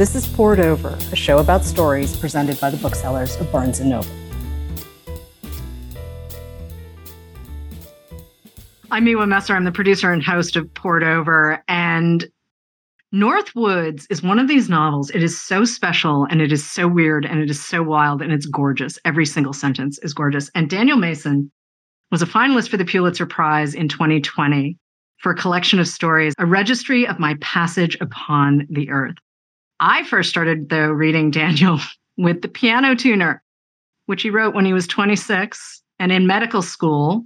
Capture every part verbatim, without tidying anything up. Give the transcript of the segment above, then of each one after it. This is Poured Over, a show about stories presented by the booksellers of Barnes and Noble. I'm Ewa Messer. I'm the producer and host of Poured Over. And North Woods is one of these novels. It is so special, and it is so weird, and it is so wild, and it's gorgeous. Every single sentence is gorgeous. And Daniel Mason was a finalist for the Pulitzer Prize in twenty twenty for a collection of stories, A Registry of My Passage Upon the Earth. I first started, though, reading Daniel with The Piano Tuner, which he wrote when he was twenty-six and in medical school.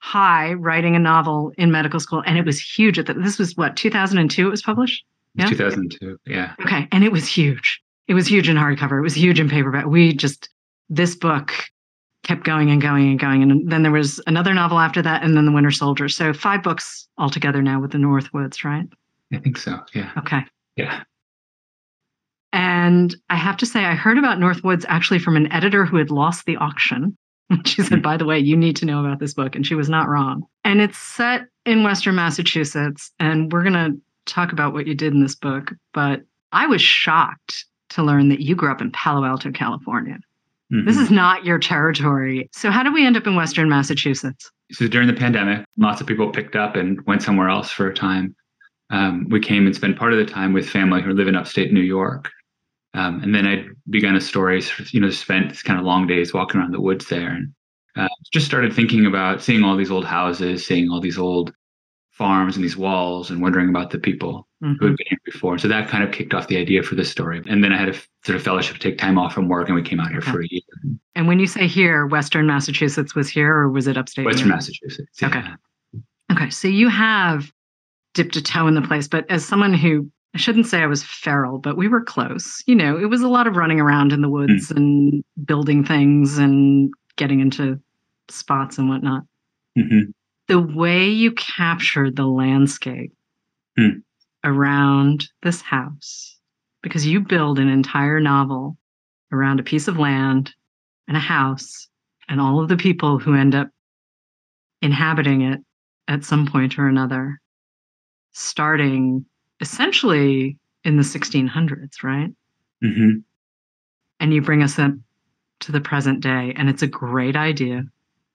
High writing a novel in medical school, and it was huge. This was what, two thousand two it was published? Yeah? two thousand two, yeah. Okay, and it was huge. It was huge in hardcover. It was huge in paperback. We just, this book kept going and going and going. And then there was another novel after that, and then The Winter Soldier. So five books altogether now with the North Woods, right? I think so, yeah. Okay. Yeah. And I have to say, I heard about North Woods actually from an editor who had lost the auction. She said, by the way, you need to know about this book. And she was not wrong. And it's set in Western Massachusetts. And we're going to talk about what you did in this book. But I was shocked to learn that you grew up in Palo Alto, California. Mm-hmm. This is not your territory. So how did we end up in Western Massachusetts? So during the pandemic, lots of people picked up and went somewhere else for a time. Um, we came and spent part of the time with family who live in upstate New York. Um, and then I began a story, you know, spent kind of long days walking around the woods there, and uh, just started thinking about seeing all these old houses, seeing all these old farms and these walls, and wondering about the people mm-hmm. who had been here before. So that kind of kicked off the idea for this story. And then I had a sort of fellowship to take time off from work, and we came out here okay. for a year. And when you say here, Western Massachusetts was here, or was it upstate? Western here? Massachusetts. Yeah. Okay. Okay. So you have dipped a toe in the place, but as someone who, I shouldn't say I was feral, but we were close. You know, it was a lot of running around in the woods mm. and building things and getting into spots and whatnot. Mm-hmm. The way you captured the landscape mm. around this house, because you build an entire novel around a piece of land and a house and all of the people who end up inhabiting it at some point or another, starting essentially in the sixteen hundreds, right? Mm-hmm. And you bring us up to the present day, and it's a great idea.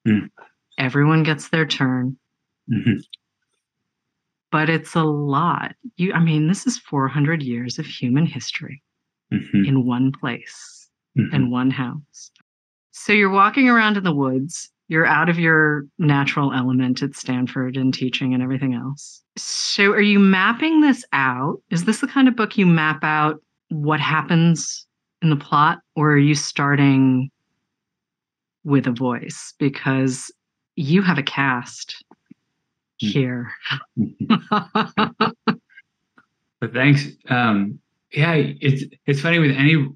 Mm. Everyone gets their turn. Mm-hmm. But it's a lot. You, I mean, this is four hundred years of human history mm-hmm. in one place, mm-hmm. in one house. So you're walking around in the woods. You're out of your natural element at Stanford and teaching and everything else. So are you mapping this out? Is this the kind of book you map out what happens in the plot? Or are you starting with a voice? Because you have a cast here. But thanks. Um, yeah, it's it's funny with any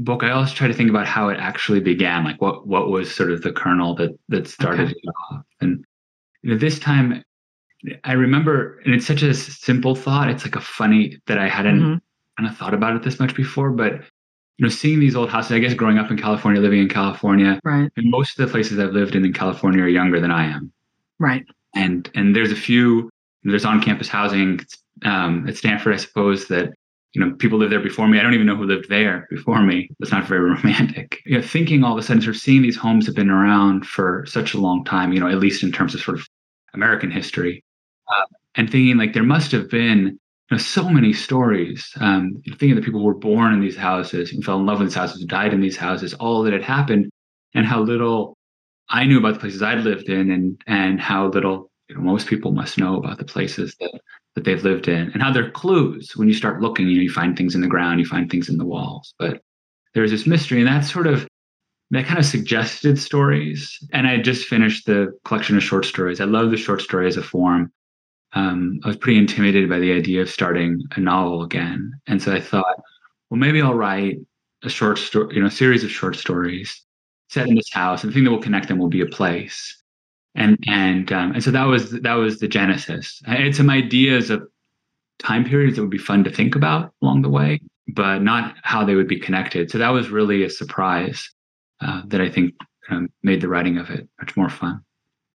book, I always try to think about how it actually began, like what what was sort of the kernel that that started okay. it off. And you know, this time, I remember, and it's such a simple thought. It's like a funny that I hadn't mm-hmm. kind of thought about it this much before. But you know, seeing these old houses, I guess growing up in California, living in California, right. and most of the places I've lived in in California are younger than I am, right? And and there's a few, there's on-campus housing um, at Stanford, I suppose that. You know, people lived there before me. I don't even know who lived there before me. That's not very romantic. You know, thinking all of a sudden, sort of seeing these homes have been around for such a long time, you know, at least in terms of sort of American history, uh, and thinking like there must have been you know, so many stories, um, thinking that people were born in these houses and fell in love with these houses, died in these houses, all that had happened, and how little I knew about the places I'd lived in, and and how little you know, most people must know about the places that that they've lived in, and how they're clues when you start looking, you know, you find things in the ground, you find things in the walls, but there's this mystery, and that sort of, that kind of suggested stories. And I just finished the collection of short stories. I love the short story as a form. Um, I was pretty intimidated by the idea of starting a novel again. And so I thought, well, maybe I'll write a short story, you know, a series of short stories set in this house, and the thing that will connect them will be a place. And and um, and so that was that was the genesis. I had some ideas of time periods that would be fun to think about along the way, but not how they would be connected. So that was really a surprise uh, that I think um, made the writing of it much more fun.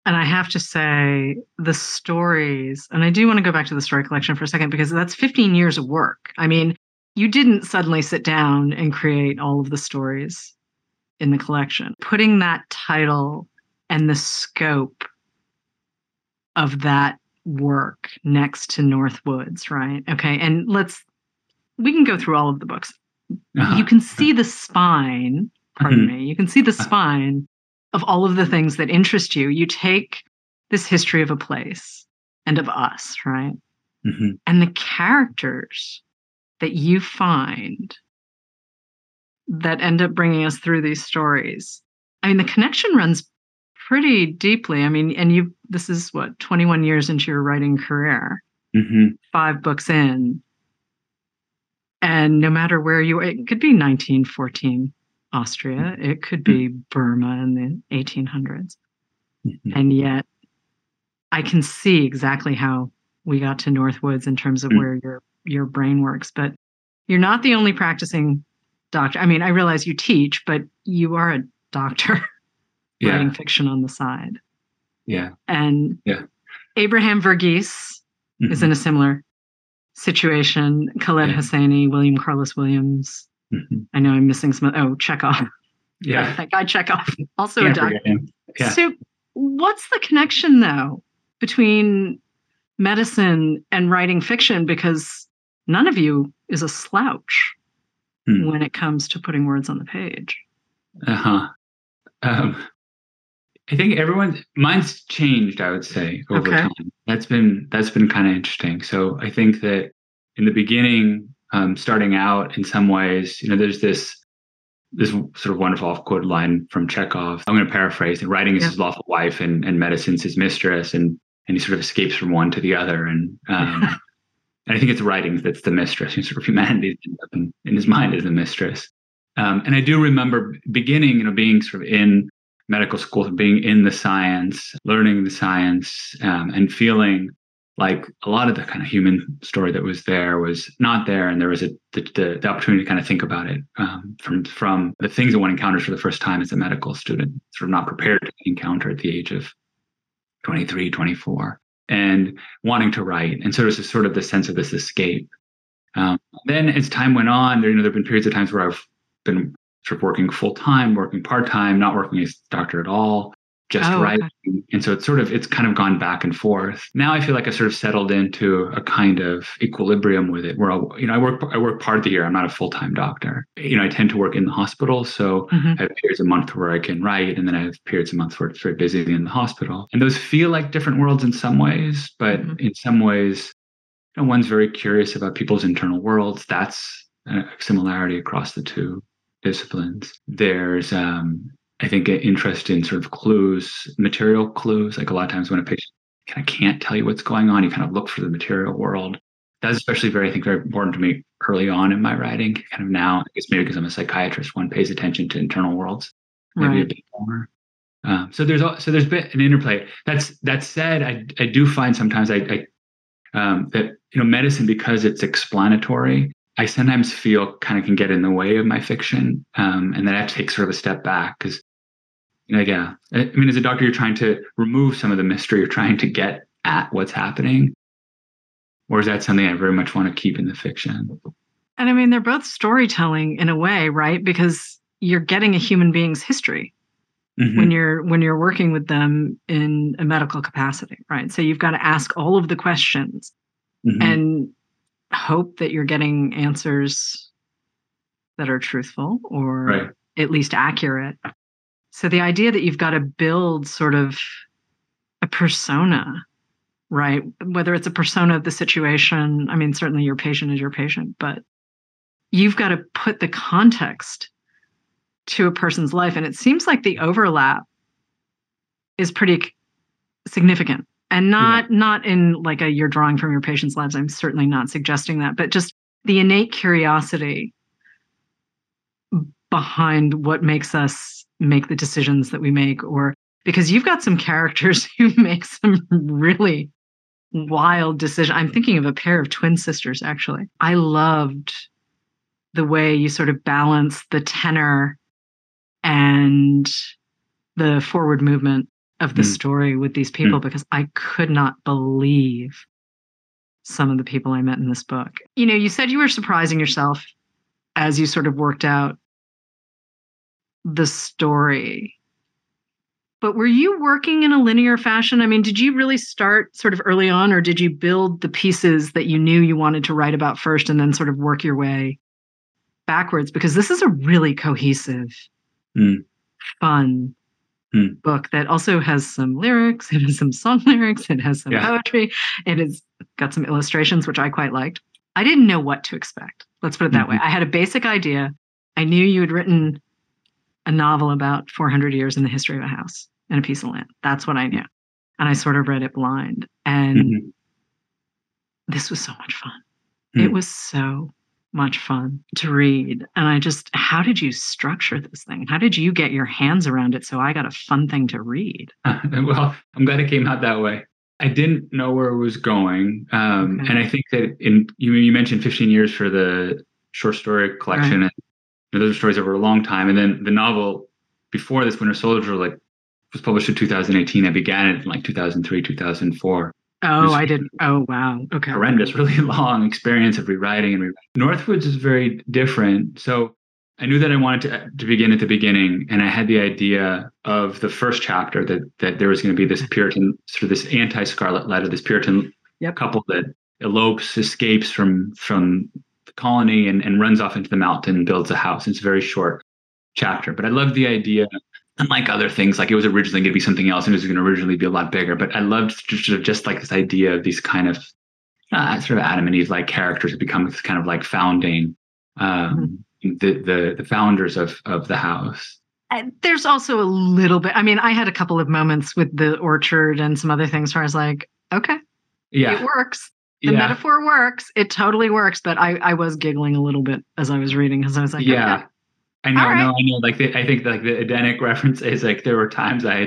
And I have to say, the stories, and I do want to go back to the story collection for a second, because that's fifteen years of work. I mean, You didn't suddenly sit down and create all of the stories in the collection. Putting that title and the scope of that work next to North Woods, right? Okay, and let's, we can go through all of the books. Uh-huh. You can see the spine, pardon me, you can see the spine of all of the things that interest you. You take this history of a place and of us, right? Mm-hmm. And the characters that you find that end up bringing us through these stories. I mean, the connection runs pretty deeply. I mean, and you, this is what, twenty-one years into your writing career, mm-hmm. five books in, and no matter where you, it could be nineteen fourteen Austria, it could be Burma in the eighteen hundreds. Mm-hmm. And yet I can see exactly how we got to North Woods in terms of mm-hmm. where your, your brain works, but you're not the only practicing doctor. I mean, I realize you teach, but you are a doctor. Yeah. Writing fiction on the side. Yeah. And yeah. Abraham Verghese mm-hmm. is in a similar situation. Khaled yeah. Hosseini, William Carlos Williams. Mm-hmm. I know I'm missing some. Oh, Chekhov. Yeah. That guy Chekhov, also yeah, a doctor. Yeah. So what's the connection, though, between medicine and writing fiction? Because none of you is a slouch mm. when it comes to putting words on the page. Uh-huh. Um, I think everyone's, mine's changed, I would say, over okay. time. That's been, that's been kind of interesting. So I think that in the beginning, um, starting out in some ways, you know, there's this, this sort of wonderful off-quote line from Chekhov. I'm going to paraphrase it. Writing is yeah. his lawful wife and, and medicine's his mistress. And, and he sort of escapes from one to the other. And, um, and I think it's writing that's the mistress. You know, sort of humanity in, in his mind is the mistress. Um, and I do remember beginning, you know, being sort of in medical school, being in the science, learning the science, um, and feeling like a lot of the kind of human story that was there was not there. And there was a, the, the, the opportunity to kind of think about it um, from, from the things that one encounters for the first time as a medical student, sort of not prepared to encounter at the age of twenty-three, twenty-four, and wanting to write. And so there's sort of the sense of this escape. Um, then as time went on, there, you know, there have been periods of times where I've been sort of working full-time, working part-time, not working as a doctor at all, just oh, writing. Okay. And so it's sort of, it's kind of gone back and forth. Now I feel like I sort of settled into a kind of equilibrium with it where, I'll, you know, I work, I work part of the year. I'm not a full-time doctor. You know, I tend to work in the hospital. So mm-hmm. I have periods a month where I can write, and then I have periods a month where it's very busy in the hospital. And those feel like different worlds in some ways, but mm-hmm. in some ways, you know, one's very curious about people's internal worlds. That's a similarity across the two disciplines. There's, um, I think, an interest in sort of clues, material clues. Like a lot of times when a patient kind of can't tell you what's going on, you kind of look for the material world. That's especially very, I think, very important to me early on in my writing. Kind of now, I guess maybe because I'm a psychiatrist, one pays attention to internal worlds maybe right. a bit more. Um, so there's so there's been an interplay. That's that said, I I do find sometimes I, I um, that you know medicine, because it's explanatory, I sometimes feel kind of can get in the way of my fiction, um, and then I have to take sort of a step back because, you know, yeah, I mean, as a doctor, you're trying to remove some of the mystery. You're trying to get at what's happening, or is that something I very much want to keep in the fiction? And I mean, they're both storytelling in a way, right? Because you're getting a human being's history mm-hmm. when you're when you're working with them in a medical capacity, right? So you've got to ask all of the questions mm-hmm. and hope that you're getting answers that are truthful or right. at least accurate. So the idea that you've got to build sort of a persona, right? Whether it's a persona of the situation, I mean, certainly your patient is your patient, but you've got to put the context to a person's life. And it seems like the overlap is pretty significant. And not yeah. not in like a you're drawing from your patients' lives. I'm certainly not suggesting that, but just the innate curiosity behind what makes us make the decisions that we make, or because you've got some characters who make some really wild decisions. I'm thinking of a pair of twin sisters, actually. I loved the way you sort of balance the tenor and the forward movement of the mm. story with these people, mm. because I could not believe some of the people I met in this book. You know, you said you were surprising yourself as you sort of worked out the story. But were you working in a linear fashion? I mean, did you really start sort of early on, or did you build the pieces that you knew you wanted to write about first and then sort of work your way backwards? Because this is a really cohesive, mm. fun mm. book that also has some lyrics, it has some song lyrics, it has some yeah. poetry, it has got some illustrations, which I quite liked. I didn't know what to expect. Let's put it that mm-hmm. way. I had a basic idea. I knew you had written a novel about four hundred years in the history of a house and a piece of land. That's what I knew. And I sort of read it blind. And mm-hmm. this was so much fun. Mm-hmm. It was so much fun to read. And I just, how did you structure this thing? How did you get your hands around it so I got a fun thing to read? Uh, well, I'm glad it came out that way. I didn't know where it was going. Um, okay. And I think that in you, you mentioned fifteen years for the short story collection. Right. Those are stories over a long time. And then the novel before this, Winter Soldier, like was published in two thousand eighteen. I began it in like two thousand three, two thousand four. Oh, I didn't. Oh, wow. Okay. Horrendous, really long experience of rewriting and rewriting. North Woods is very different. So I knew that I wanted to, to begin at the beginning. And I had the idea of the first chapter that that there was going to be this Puritan, sort of this anti-Scarlet Letter, this Puritan yep. couple that elopes, escapes from from colony and, and runs off into the mountain and builds a house. It's a very short chapter, but I love the idea. Unlike other things, like it was originally going to be something else and it was going to originally be a lot bigger, but I loved just, just like this idea of these kind of uh, sort of Adam and Eve like characters that become this kind of like founding um, mm-hmm. the, the the founders of of the house. And there's also a little bit, I mean, I had a couple of moments with the orchard and some other things where I was like, okay, yeah, it works. The yeah. metaphor works. It totally works. But I, I was giggling a little bit as I was reading because I was like, yeah, okay. I know. All right. No, I know. Like, the, I think like the Edenic reference is like there were times I,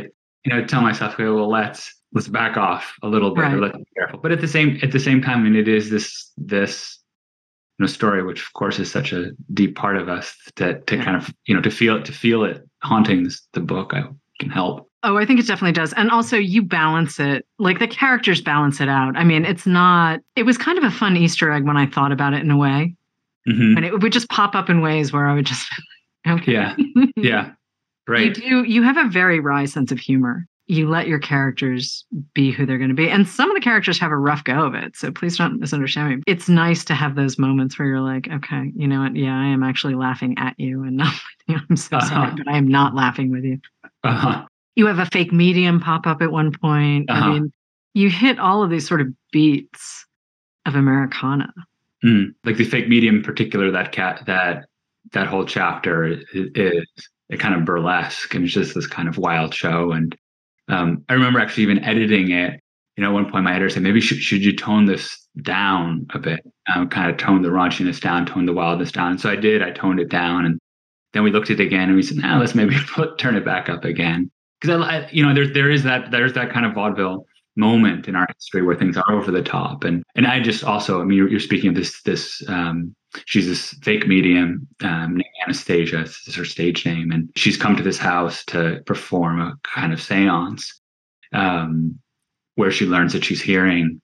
you know, tell myself, okay, well, let's let's back off a little bit. Right. Or let's be careful. But at the same at the same time, I mean, it is this this you know, story, which of course is such a deep part of us to to yeah. kind of, you know, to feel it, to feel it haunting this, the book. I can help. Oh, I think it definitely does. And also you balance it, like the characters balance it out. I mean, it's not, it was kind of a fun Easter egg when I thought about it in a way. Mm-hmm. And it would just pop up in ways where I would just, okay. Yeah, yeah, right. You do, you have a very wry sense of humor. You let your characters be who they're going to be. And some of the characters have a rough go of it. So please don't misunderstand me. It's nice to have those moments where you're like, okay, you know what? Yeah, I am actually laughing at you and not with you. I'm so uh-huh. sorry, but I am not laughing with you. Uh-huh. You have a fake medium pop up at one point. Uh-huh. I mean, you hit all of these sort of beats of Americana. Mm. Like the fake medium in particular, that cat, that that whole chapter is, is a kind of burlesque, and it's just this kind of wild show. And um, I remember actually even editing it. You know, at one point my editor said, maybe should, should you tone this down a bit? Um, kind of tone the raunchiness down, tone the wildness down. And so I did. I toned it down, and then we looked at it again, and we said, now nah, let's maybe put, turn it back up again. Because, you know, there, there is that there's that kind of vaudeville moment in our history where things are over the top. And and I just also, I mean, you're, you're speaking of this, this um, she's this fake medium um, named Anastasia. This is her stage name. And she's come to this house to perform a kind of seance um, where she learns that she's hearing,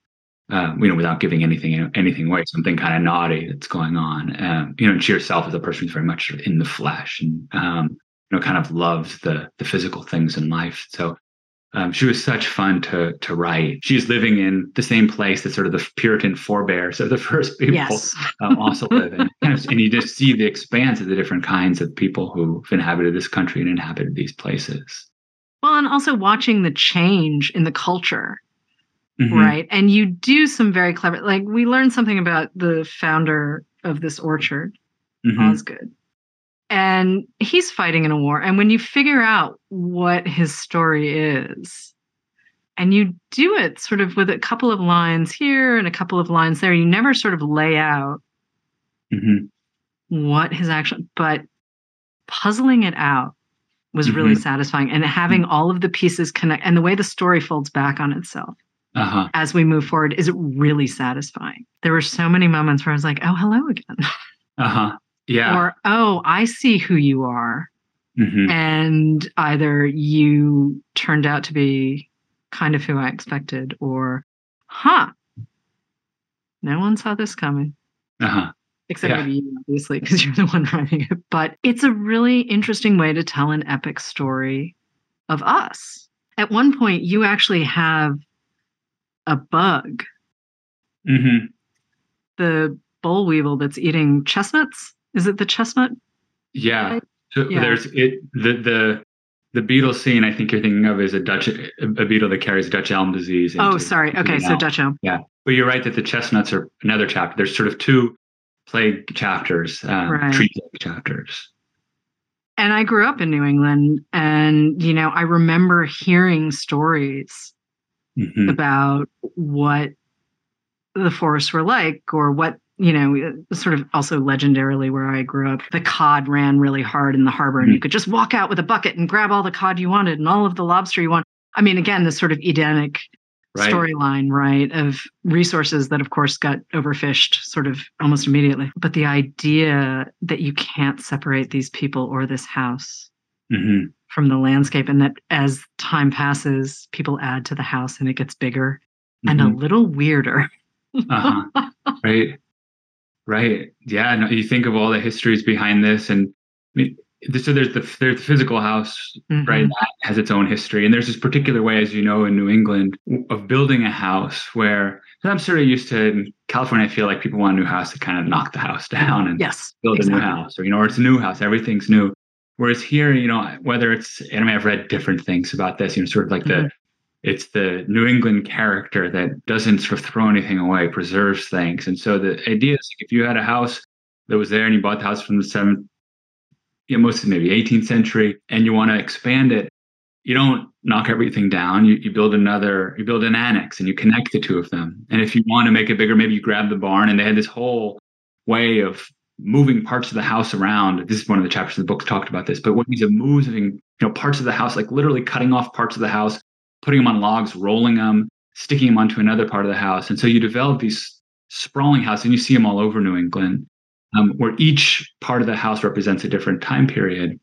uh, you know, without giving anything anything away, something kind of naughty that's going on. Um, you know, and she herself is a person who's very much in the flesh and, um you know, kind of loves the the physical things in life. So um, she was such fun to to write. She's living in the same place that sort of the Puritan forebears of the first people yes. um, also live in. And you just see the expanse of the different kinds of people who've inhabited this country and inhabited these places. Well, and also watching the change in the culture, mm-hmm. right? And you do some very clever, like we learned something about the founder of this orchard, mm-hmm. Osgood. And he's fighting in a war. And when you figure out what his story is, and you do it sort of with a couple of lines here and a couple of lines there, you never sort of lay out mm-hmm. what his actual, but puzzling it out was mm-hmm. really satisfying. And having mm-hmm. all of the pieces connect, and the way the story folds back on itself uh-huh. as we move forward is really satisfying. There were so many moments where I was like, oh, hello again. Uh-huh. Yeah. Or, oh, I see who you are. Mm-hmm. And either you turned out to be kind of who I expected, or, huh, No one saw this coming. Uh-huh. Except yeah. maybe you, obviously, because you're the one writing it. But it's a really interesting way to tell an epic story of us. At one point, you actually have a bug. Mm-hmm. The boll weevil that's eating chestnuts. Is it the chestnut? Yeah. So yeah. There's it. The, the the beetle scene I think you're thinking of is a Dutch a beetle that carries Dutch elm disease. Into, oh, sorry. Okay, so elm. Dutch elm. Yeah. But you're right that the chestnuts are another chapter. There's sort of two plague chapters, um, right. tree plague chapters. And I grew up in New England, and you know, I remember hearing stories mm-hmm. about what the forests were like, or what, you know, sort of also legendarily where I grew up, the cod ran really hard in the harbor, and mm-hmm. you could just walk out with a bucket and grab all the cod you wanted and all of the lobster you want. I mean, again, this sort of Edenic right. storyline, right, of resources that, of course, got overfished sort of almost immediately. But the idea that you can't separate these people or this house mm-hmm. from the landscape, and that as time passes, people add to the house and it gets bigger mm-hmm. and a little weirder. uh-huh. Right. Right. Yeah. No, you think of all the histories behind this, and I mean, so there's the, there's the physical house, mm-hmm. right? That has its own history. And there's this particular way, as you know, in New England of building a house where I'm sort of used to in California, I feel like people want a new house to kind of knock the house down and yes, build exactly. a new house, or, you know, or it's a new house, everything's new. Whereas here, you know, whether it's, and I mean, I've read different things about this, you know, sort of like mm-hmm. the, it's the New England character that doesn't sort of throw anything away, preserves things. And so the idea is, if you had a house that was there and you bought the house from the seventh, you know, mostly maybe eighteenth century, and you want to expand it, you don't knock everything down. You, you build another, you build an annex and you connect the two of them. And if you want to make it bigger, maybe you grab the barn. And they had this whole way of moving parts of the house around. This is one of the chapters in the book talked about this, but ways of moving, you know, parts of the house, like literally cutting off parts of the house, putting them on logs, rolling them, sticking them onto another part of the house. And so you develop these sprawling houses, and you see them all over New England, um, where each part of the house represents a different time period,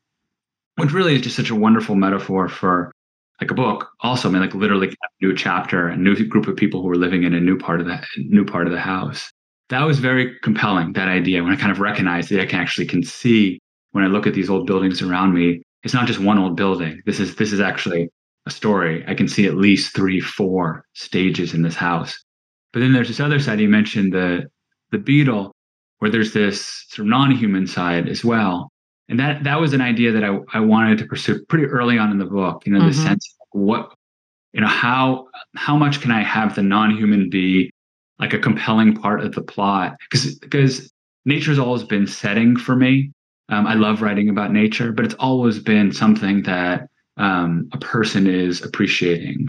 which really is just such a wonderful metaphor for like a book. Also, I mean, like literally a new chapter, a new group of people who are living in a new part of the new part of the house. That was very compelling, that idea, when I kind of recognized that I can actually can see when I look at these old buildings around me, it's not just one old building. This is this is actually a story. I can see at least three, four stages in this house. But then there's this other side. You mentioned the the beetle, where there's this sort of non-human side as well. And that that was an idea that I, I wanted to pursue pretty early on in the book. You know, mm-hmm. the sense of what, you know, how how much can I have the non-human be like a compelling part of the plot? Because because nature's always been setting for me. Um, I love writing about nature, but it's always been something that Um, a person is appreciating.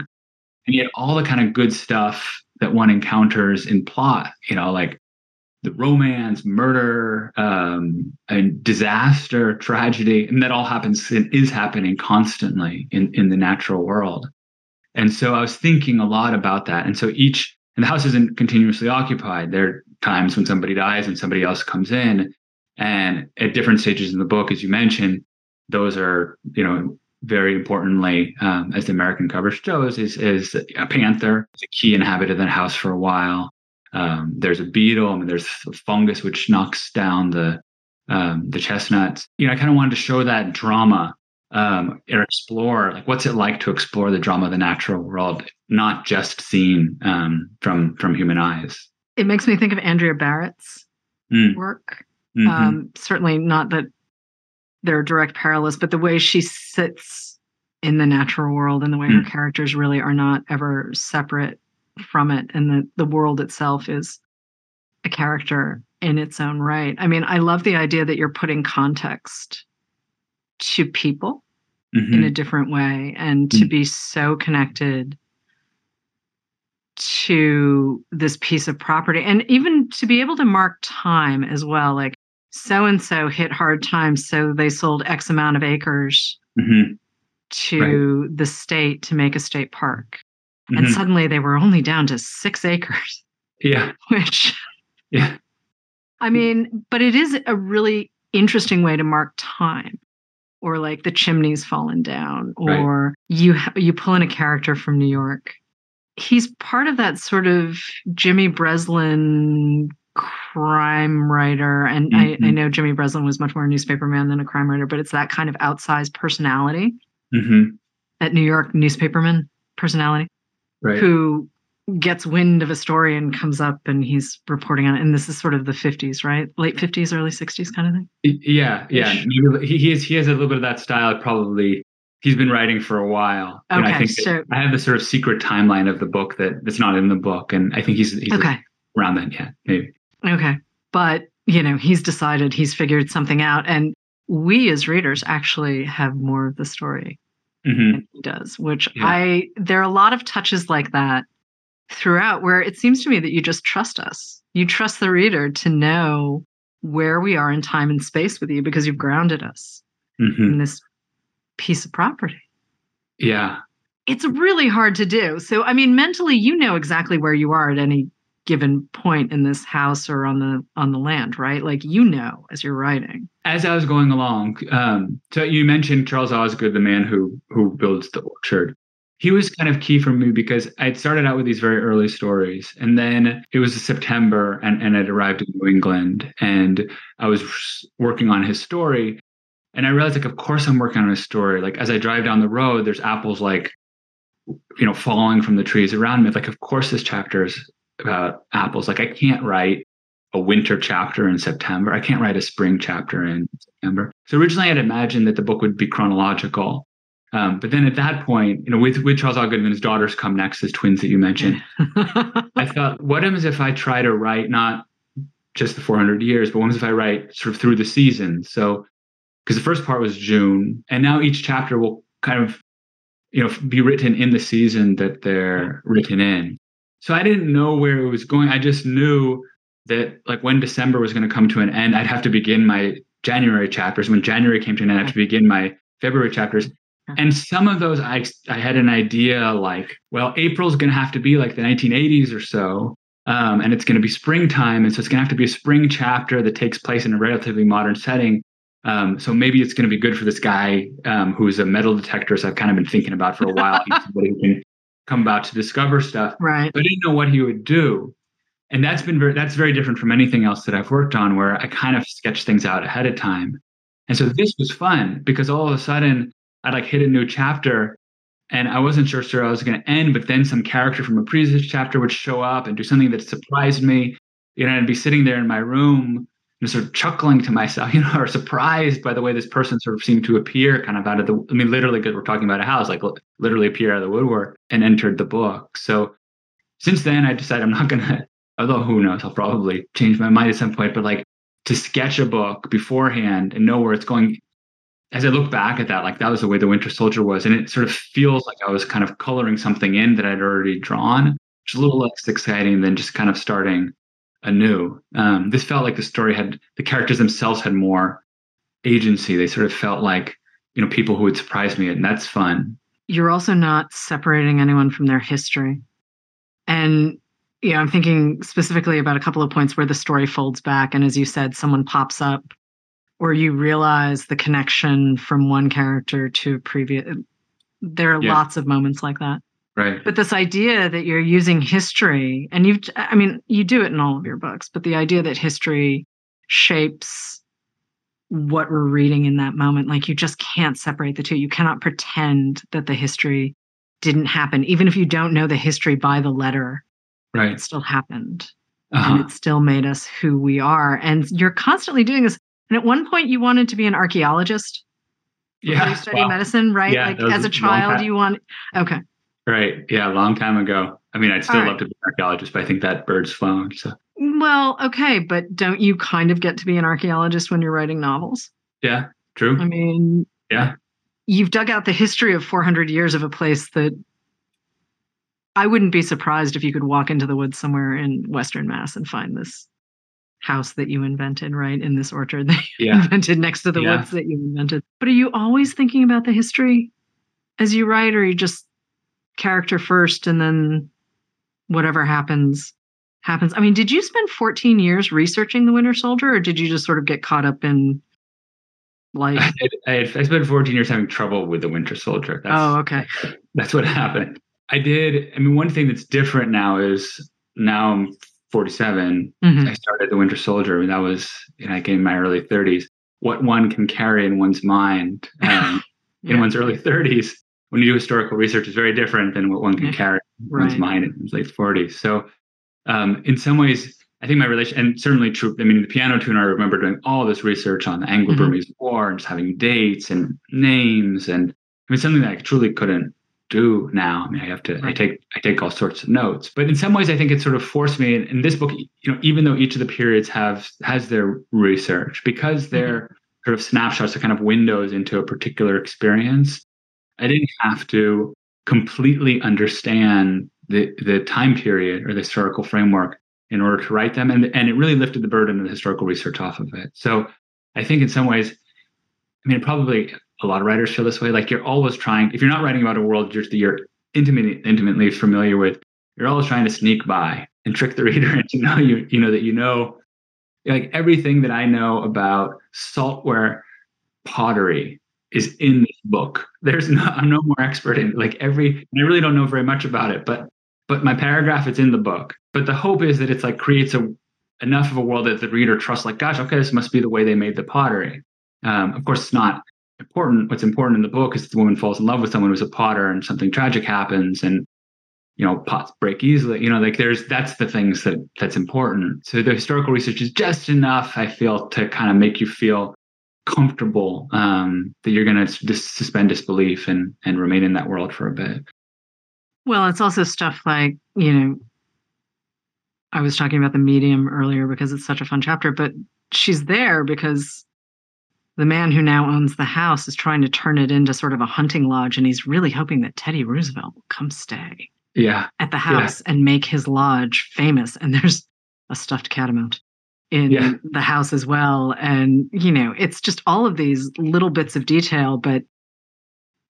And yet all the kind of good stuff that one encounters in plot, you know, like the romance, murder, um, and disaster, tragedy, and that all happens and is happening constantly in, in the natural world. And so I was thinking a lot about that. And so each, and the house isn't continuously occupied. There are times when somebody dies and somebody else comes in. And at different stages in the book, as you mentioned, those are, you know, very importantly, um, as the American cover shows, is, is a panther. It's a key inhabitant of the house for a while. Um, there's a beetle. I mean, there's a fungus which knocks down the um, the chestnuts. You know, I kind of wanted to show that drama um, or explore, like, what's it like to explore the drama of the natural world, not just seen um, from from human eyes. It makes me think of Andrea Barrett's mm. work. Mm-hmm. Um, certainly not that their direct parallels, but the way she sits in the natural world and the way mm. her characters really are not ever separate from it. And the, the world itself is a character in its own right. I mean, I love the idea that you're putting context to people mm-hmm. in a different way, and mm. to be so connected to this piece of property, and even to be able to mark time as well. Like, so-and-so hit hard times, so they sold X amount of acres mm-hmm. to right. the state to make a state park. Mm-hmm. And suddenly they were only down to six acres. Yeah. Which, yeah. I mean, but it is a really interesting way to mark time, or like the chimney's fallen down, or right. you, you pull in a character from New York he's part of that sort of Jimmy Breslin crime writer. And mm-hmm. I, I know Jimmy Breslin was much more a newspaper man than a crime writer, but it's that kind of outsized personality, mm-hmm. that New York newspaperman personality, right. who gets wind of a story and comes up and he's reporting on it. And this is sort of the fifties, right? Late fifties, early sixties kind of thing. Yeah. Yeah. He, he, is, he has a little bit of that style. Probably he's been writing for a while. Okay, and I think so, I have the sort of secret timeline of the book that that's not in the book. And I think he's, he's okay. like around then. Yeah. Maybe. Okay. But, you know, he's decided, he's figured something out. And we as readers actually have more of the story mm-hmm. than he does, which yeah. I, there are a lot of touches like that throughout, where it seems to me that you just trust us. You trust the reader to know where we are in time and space with you because you've grounded us mm-hmm. in this piece of property. Yeah. It's really hard to do. So, I mean, mentally, you know exactly where you are at any given point in this house or on the on the land, right? Like, you know, as you're writing. As I was going along, um, so you mentioned Charles Osgood, the man who who builds the orchard. He was kind of key for me because I'd started out with these very early stories, and then it was September and, and I'd arrived in New England and I was working on his story. And I realized, like, of course I'm working on his story. Like, as I drive down the road, there's apples, like, you know, falling from the trees around me. Like, of course this chapter is about apples. Like, I can't write a winter chapter in September. I can't write a spring chapter in September. So originally I'd imagined that the book would be chronological. Um, but then at that point, you know, with, with Charles Osgood and his daughters come next, his twins that you mentioned, I thought, what happens if I try to write not just the four hundred years, but what happens if I write sort of through the seasons? So, because the first part was June, and now each chapter will kind of, you know, be written in the season that they're written in. So I didn't know where it was going. I just knew that, like, when December was going to come to an end, I'd have to begin my January chapters. When January came to an end, I'd have to begin my February chapters. And some of those, I I had an idea like, well, April's going to have to be like the nineteen eighties or so, um, and it's going to be springtime. And so it's going to have to be a spring chapter that takes place in a relatively modern setting. Um, so maybe it's going to be good for this guy um, who is a metal detector. So I've kind of been thinking about for a while. He's somebody who can come about to discover stuff. Right. But I didn't know what he would do. And that's been very, that's very different from anything else that I've worked on, where I kind of sketch things out ahead of time. And so this was fun because all of a sudden, I'd like hit a new chapter and I wasn't sure sure I was going to end, but then some character from a previous chapter would show up and do something that surprised me. You know, I'd be sitting there in my room and sort of chuckling to myself, you know, or surprised by the way this person sort of seemed to appear kind of out of the, I mean, literally, because we're talking about a house, like literally appear out of the woodwork and entered the book. So since then I decided I'm not going to, although who knows, I'll probably change my mind at some point, but like to sketch a book beforehand and know where it's going. As I look back at that, like that was the way The Winter Soldier was. And it sort of feels like I was kind of coloring something in that I'd already drawn, which is a little less exciting than just kind of starting anew. Um, this felt like the story had, the characters themselves had more agency. They sort of felt like, you know, people who would surprise me, and that's fun. You're also not separating anyone from their history. And, you know, I'm thinking specifically about a couple of points where the story folds back. And as you said, someone pops up, or you realize the connection from one character to previous. There are yeah. lots of moments like that. Right. But this idea that you're using history, and you've, I mean, you do it in all of your books, but the idea that history shapes what we're reading in that moment, like you just can't separate the two. You cannot pretend that the history didn't happen. Even if you don't know the history by the letter, right. It still happened. Uh-huh. And it still made us who we are. And you're constantly doing this. And at one point, you wanted to be an archaeologist. Yeah, you study wow. medicine, right? Yeah, like as a child, you want. Okay. Right. Yeah, a long time ago. I mean, I'd still All love right. to be an archaeologist, but I think that bird's flown. So. Well, okay, but don't you kind of get to be an archaeologist when you're writing novels? Yeah, true. I mean, yeah, you've dug out the history of four hundred years of a place that I wouldn't be surprised if you could walk into the woods somewhere in Western Mass and find this house that you invented, right? In this orchard that you yeah. invented next to the yeah. woods that you invented. But are you always thinking about the history as you write, or are you just character first and then whatever happens, happens? I mean, did you spend fourteen years researching The Winter Soldier, or did you just sort of get caught up in life? I, I, I spent fourteen years having trouble with The Winter Soldier. That's, oh, okay. That's what happened. I did. I mean, one thing that's different now is now I'm forty-seven. Mm-hmm. I started The Winter Soldier, and that was, you know, like in my early thirties. What one can carry in one's mind um, yeah. in one's early thirties when you do historical research is very different than what one can carry in right. one's mind in one's late forties. So um, in some ways, I think my relation, and certainly true, I mean, The Piano Tuner, I remember doing all this research on the Anglo-Burmese mm-hmm. War and just having dates and names. And I mean, something that I truly couldn't do now. I mean, I have to, right. I take, I take all sorts of notes, but in some ways I think it sort of forced me in, in this book, you know, even though each of the periods have, has their research, because they're mm-hmm. sort of snapshots or kind of windows into a particular experience. I didn't have to completely understand the, the time period or the historical framework in order to write them. And, and it really lifted the burden of the historical research off of it. So I think in some ways, I mean, probably a lot of writers feel this way. Like you're always trying, if you're not writing about a world you're, you're intimately, intimately familiar with, you're always trying to sneak by and trick the reader into know you, you know, that you know, like everything that I know about saltware pottery is in this book. There's no, I'm no more expert in like every, and I really don't know very much about it, but, but my paragraph, it's in the book. But the hope is that it's like creates a, enough of a world that the reader trusts like, gosh, okay, this must be the way they made the pottery. Um, of course, it's not important. What's important in the book is the woman falls in love with someone who's a potter and something tragic happens and, you know, pots break easily. You know, like there's, that's the things that that's important. So the historical research is just enough, I feel, to kind of make you feel comfortable um, that you're going to dis- suspend disbelief and and remain in that world for a bit. Well, it's also stuff like, you know, I was talking about the medium earlier because it's such a fun chapter, but she's there because the man who now owns the house is trying to turn it into sort of a hunting lodge, and he's really hoping that Teddy Roosevelt will come stay yeah. at the house yeah. and make his lodge famous. And there's a stuffed catamount in yeah. the house as well. And, you know, it's just all of these little bits of detail, but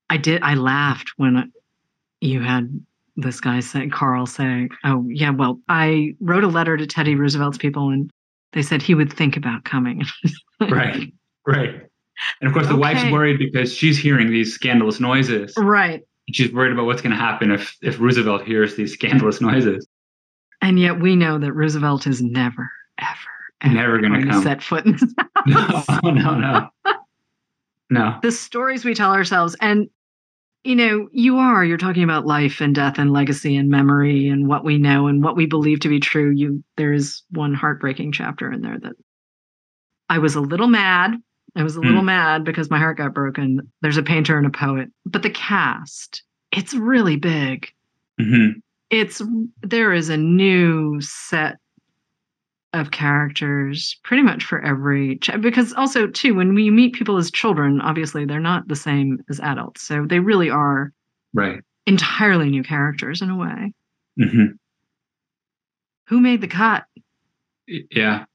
I did, I laughed when you had this guy say, Carl say, oh, yeah, well, I wrote a letter to Teddy Roosevelt's people and they said he would think about coming. Right, right. And of course, the okay. wife's worried because she's hearing these scandalous noises. Right. And she's worried about what's going to happen if, if Roosevelt hears these scandalous noises. And yet we know that Roosevelt is never, ever, ever never going to set foot in this house. No, no, no. No. The stories we tell ourselves. And you know, you are, you're talking about life and death and legacy and memory and what we know and what we believe to be true. You, there is one heartbreaking chapter in there that I was a little mad. I was a mm. little mad because my heart got broken. There's a painter and a poet, but the cast, it's really big. Mm-hmm. It's, there is a new set of characters pretty much for every ch- because also too, when we meet people as children, obviously they're not the same as adults, so they really are right entirely new characters in a way. Mm-hmm. Who made the cut? Yeah.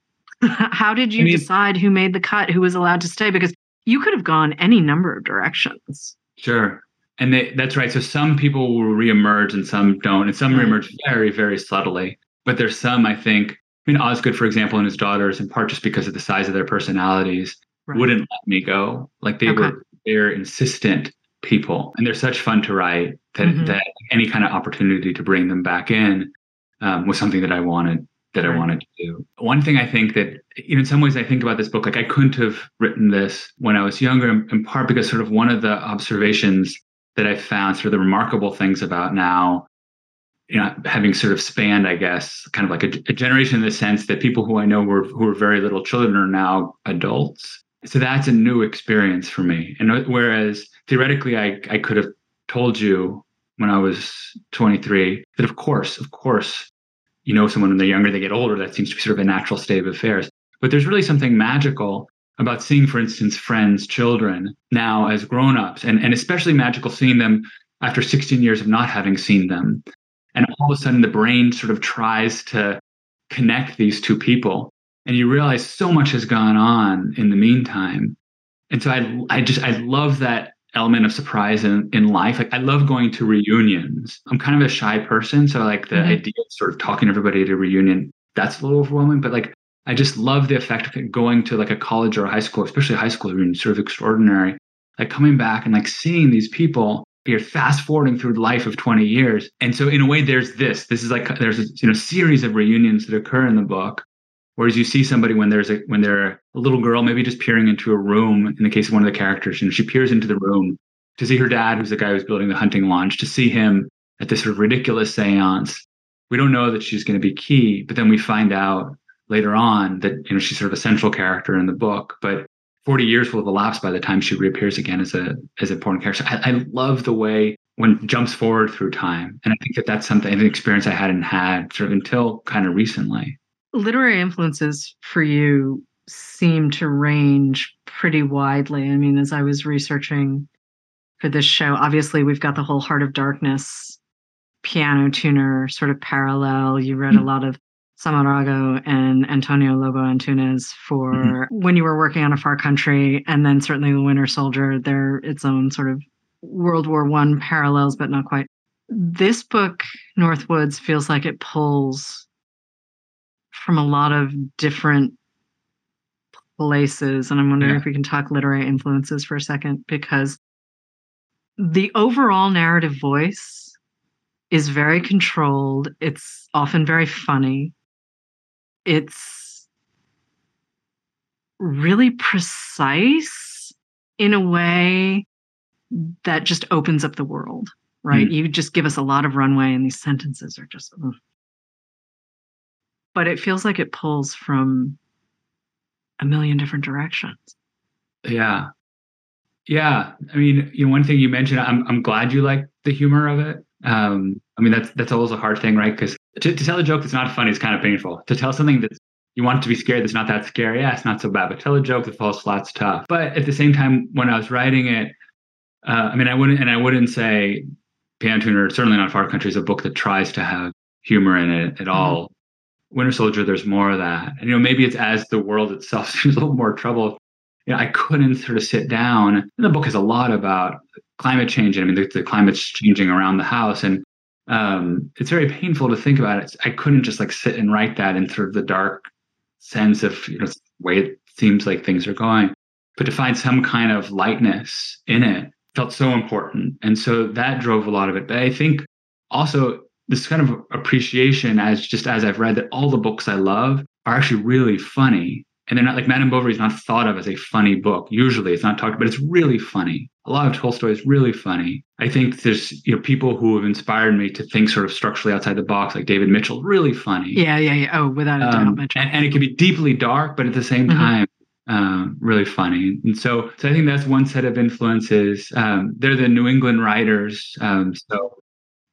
How did you I mean, decide who made the cut, who was allowed to stay? Because you could have gone any number of directions. Sure. And they, that's right. So some people will reemerge and some don't, and some right. reemerge very, very subtly. But there's some, I think. I mean, Osgood, for example, and his daughters, in part just because of the size of their personalities, right. wouldn't let me go. Like they okay. were, they're insistent people, and they're such fun to write that mm-hmm. that any kind of opportunity to bring them back in um, was something that I wanted that right. I wanted to do. One thing I think that, you know, in some ways, I think about this book like I couldn't have written this when I was younger, in part because sort of one of the observations that I found sort of the remarkable things about now. You know, having sort of spanned, I guess, kind of like a, a generation in the sense that people who I know were who were very little children are now adults. So that's a new experience for me. And whereas theoretically, I, I could have told you when I was twenty-three that, of course, of course, you know, someone when they're younger, they get older. That seems to be sort of a natural state of affairs. But there's really something magical about seeing, for instance, friends, children now as grownups, and, and especially magical seeing them after sixteen years of not having seen them. And all of a sudden, the brain sort of tries to connect these two people. And you realize so much has gone on in the meantime. And so I I just, I love that element of surprise in, in life. Like I love going to reunions. I'm kind of a shy person. So like the mm-hmm. idea of sort of talking to everybody at a reunion, that's a little overwhelming. But like, I just love the effect of going to like a college or a high school, especially high school reunion, sort of extraordinary. Like coming back and like seeing these people you're fast forwarding through the life of twenty years. And so in a way, there's this, this is like, there's a you know, series of reunions that occur in the book. Whereas you see somebody when there's a, when they're a little girl, maybe just peering into a room. In the case of one of the characters, you know, she peers into the room to see her dad, who's the guy who's building the hunting lodge, to see him at this sort of ridiculous seance. We don't know that she's going to be key, but then we find out later on that, you know, she's sort of a central character in the book, but forty years will have elapsed by the time she reappears again as a, as an important character. I, I love the way when it jumps forward through time. And I think that that's something, an experience I hadn't had sort of until kind of recently. Literary influences for you seem to range pretty widely. I mean, as I was researching for this show, obviously we've got the whole Heart of Darkness, Piano Tuner sort of parallel. You read mm-hmm. a lot of Samarago and Antonio Lobo Antunes for mm-hmm. when you were working on A Far Country, and then certainly The Winter Soldier. They're its own sort of World War One parallels, but not quite. This book, North Woods, feels like it pulls from a lot of different places. And I'm wondering yeah. if we can talk literary influences for a second, because the overall narrative voice is very controlled. It's often very funny. It's really precise in a way that just opens up the world, right? Mm. You just give us a lot of runway, and these sentences are just... Ugh. But it feels like it pulls from a million different directions. Yeah. Yeah. I mean, you know, one thing you mentioned, I'm I'm glad you like the humor of it. Um, I mean, that's that's always a hard thing, right? Because to, to tell a joke that's not funny is kind of painful. To tell something that you want to be scared that's not that scary, yeah, it's not so bad. But tell a joke that falls flat's tough. But at the same time, when I was writing it, uh, I mean, I wouldn't and I wouldn't say Piano Tuner, certainly not Far Country, is a book that tries to have humor in it at all. Mm-hmm. Winter Soldier, there's more of that. And, you know, maybe it's as the world itself seems a little more troubled. You know, I couldn't sort of sit down. And the book is a lot about climate change. And I mean, the, the climate's changing around the house. And um, it's very painful to think about it. I couldn't just like sit and write that in sort of the dark sense of, you know, the way it seems like things are going. But to find some kind of lightness in it felt so important. And so that drove a lot of it. But I think also, this kind of appreciation as just as I've read that all the books I love are actually really funny. And they're not like Madame Bovary is not thought of as a funny book. Usually it's not talked about, but it's really funny. A lot of Tolstoy is really funny. I think there's, you know, people who have inspired me to think sort of structurally outside the box, like David Mitchell, really funny. Yeah, yeah, yeah. Oh, without a doubt, um, Mitchell. And, and it can be deeply dark, but at the same mm-hmm. time, um, really funny. And so, so I think that's one set of influences. Um, they're the New England writers. Um, so